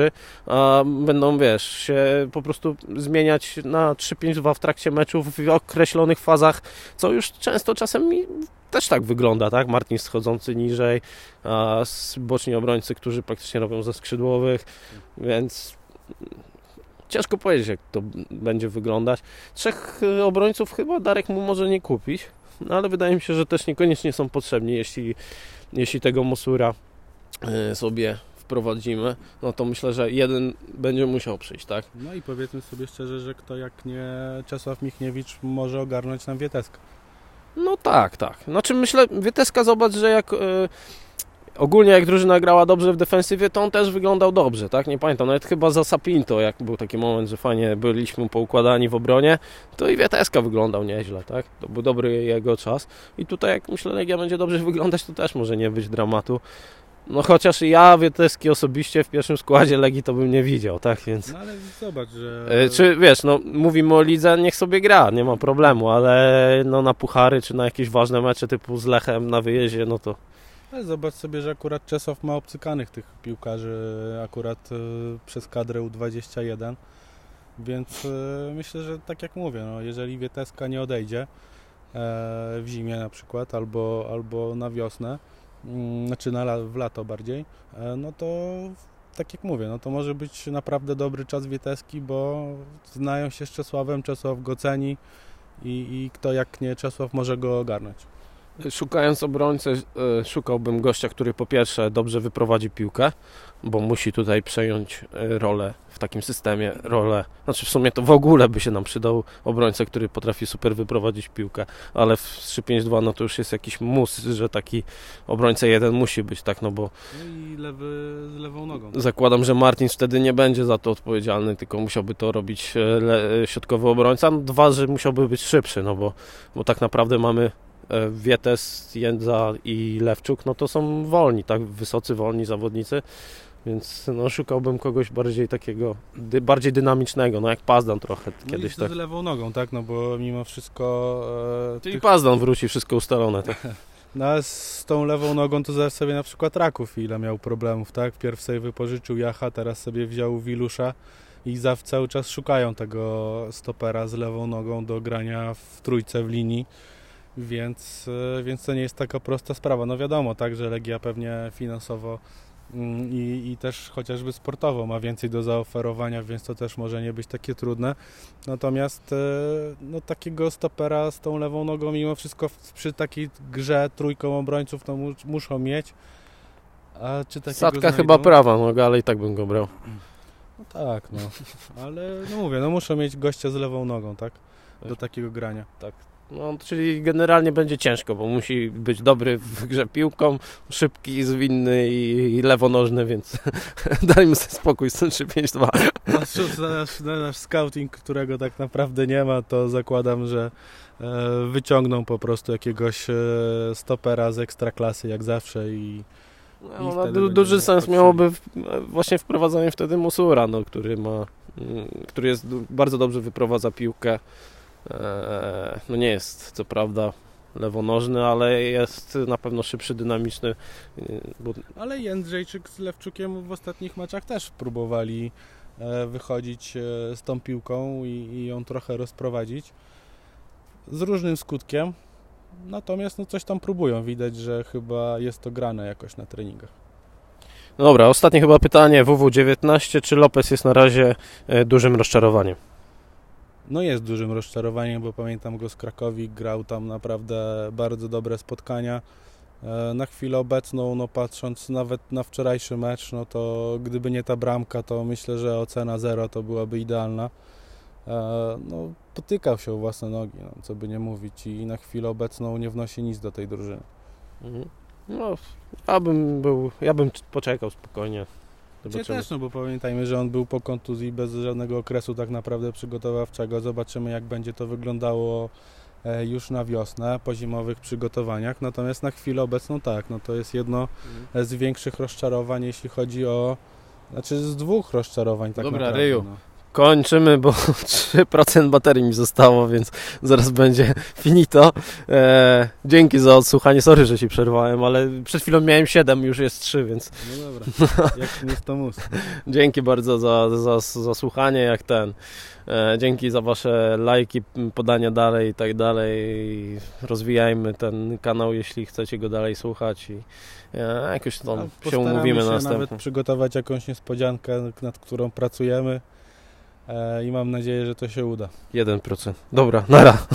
a będą, wiesz, się po prostu zmieniać na 3-5-2 w trakcie meczu w określonych fazach, co już często czasem też tak wygląda, tak? Martin schodzący niżej, a boczni obrońcy, którzy praktycznie robią ze skrzydłowych, więc ciężko powiedzieć, jak to będzie wyglądać. 3 obrońców chyba Darek mu może nie kupić, no ale wydaje mi się, że też niekoniecznie są potrzebni, jeśli tego Mosura sobie wprowadzimy, no to myślę, że jeden będzie musiał przyjść, tak? No i powiedzmy sobie szczerze, że kto jak nie Czesław Michniewicz może ogarnąć nam Wieteskę. No tak, tak. Znaczy myślę, Wieteska, zobacz, że jak Ogólnie jak drużyna grała dobrze w defensywie, to on też wyglądał dobrze, tak? Nie pamiętam, nawet chyba za Sapinto, jak był taki moment, że fajnie byliśmy poukładani w obronie, to i Wieteska wyglądał nieźle, tak? To był dobry jego czas. I tutaj, jak myślę, Legia będzie dobrze wyglądać, to też może nie być dramatu. No chociaż ja Wieteski osobiście w pierwszym składzie Legii to bym nie widział, tak? Więc... No ale zobacz, że... Czy wiesz, no mówimy o lidze, niech sobie gra, nie ma problemu, ale no na puchary czy na jakieś ważne mecze typu z Lechem na wyjeździe, no to... Ale zobacz sobie, że akurat Czesław ma obcykanych tych piłkarzy akurat przez kadrę U21, więc myślę, że tak jak mówię, no, jeżeli Wieteska nie odejdzie w zimie na przykład albo na wiosnę, znaczy w lato bardziej, no to tak jak mówię, no to może być naprawdę dobry czas Wieteski, bo znają się z Czesławem, Czesław go ceni i kto jak nie Czesław może go ogarnąć. Szukając obrońcy, szukałbym gościa, który po pierwsze dobrze wyprowadzi piłkę, bo musi tutaj przejąć rolę w takim systemie, znaczy w sumie to w ogóle by się nam przydał obrońca, który potrafi super wyprowadzić piłkę, ale w 3-5-2 no to już jest jakiś mus, że taki obrońca jeden musi być, tak, no bo... I lewy z lewą nogą. Zakładam, że Martins wtedy nie będzie za to odpowiedzialny, tylko musiałby to robić środkowy obrońca, no, dwa, że musiałby być szybszy, no bo tak naprawdę mamy... Wietes, Jędza i Lewczuk, no to są wolni, tak, wysocy, wolni zawodnicy, więc no, szukałbym kogoś bardziej takiego, bardziej dynamicznego, no jak Pazdan trochę kiedyś. Tak. Z lewą nogą, tak, no bo mimo wszystko... Czyli Pazdan wróci, wszystko ustalone, tak? No ale z tą lewą nogą to zaraz sobie na przykład Raków ile miał problemów, tak, wpierw sobie wypożyczył Jacha, teraz sobie wziął Wilusza i cały czas szukają tego stopera z lewą nogą do grania w trójce w linii. Więc to nie jest taka prosta sprawa. No wiadomo, tak, że Legia pewnie finansowo i też chociażby sportowo ma więcej do zaoferowania, więc to też może nie być takie trudne. Natomiast no, takiego stopera z tą lewą nogą mimo wszystko przy takiej grze trójką obrońców to muszą mieć. A czy takiego Sadka znajdą? Chyba prawa noga, ale i tak bym go brał. No tak, no. Ale no mówię, no muszą mieć gościa z lewą nogą, tak? Do takiego grania. Tak. No, czyli generalnie będzie ciężko, bo musi być dobry w grze piłką, szybki, zwinny i lewonożny, więc dajmy sobie spokój z tym 3-5-2. Nasz scouting, którego tak naprawdę nie ma, to zakładam, że wyciągną po prostu jakiegoś stopera z Ekstraklasy jak zawsze i... No, duży sens miałoby właśnie wprowadzenie wtedy Mosura, no, który jest, bardzo dobrze wyprowadza piłkę. No nie jest co prawda lewonożny, ale jest na pewno szybszy, dynamiczny. Ale Jędrzejczyk z Lewczukiem w ostatnich meczach też próbowali wychodzić z tą piłką i ją trochę rozprowadzić z różnym skutkiem, natomiast no coś tam próbują, widać, że chyba jest to grane jakoś na treningach. No dobra, ostatnie chyba pytanie WW19, czy López jest na razie dużym rozczarowaniem? No jest dużym rozczarowaniem, bo pamiętam go z Krakowi, grał tam naprawdę bardzo dobre spotkania. Na chwilę obecną, no patrząc nawet na wczorajszy mecz, no to gdyby nie ta bramka, to myślę, że ocena 0 to byłaby idealna. No potykał się o własne nogi, no, co by nie mówić, i na chwilę obecną nie wnosi nic do tej drużyny. No, ja bym poczekał spokojnie. Też, no bo pamiętajmy, że on był po kontuzji bez żadnego okresu tak naprawdę przygotowawczego. Zobaczymy, jak będzie to wyglądało już na wiosnę, po zimowych przygotowaniach. Natomiast na chwilę obecną tak, no to jest jedno z większych rozczarowań, jeśli chodzi o... Znaczy z dwóch rozczarowań tak naprawdę. Dobra, Ryju, kończymy, bo 3% baterii mi zostało, więc zaraz będzie finito. Dzięki za odsłuchanie, sorry, że się przerwałem, ale przed chwilą miałem 7, już jest 3, więc... No dobra, jak mus to mus. Dzięki bardzo za słuchanie, jak ten. Dzięki za wasze lajki, podania dalej i tak dalej. Rozwijajmy ten kanał, jeśli chcecie go dalej słuchać i jakoś tam się umówimy na następny. Nawet przygotować jakąś niespodziankę, nad którą pracujemy. I mam nadzieję, że to się uda. 1%. Dobra, nara.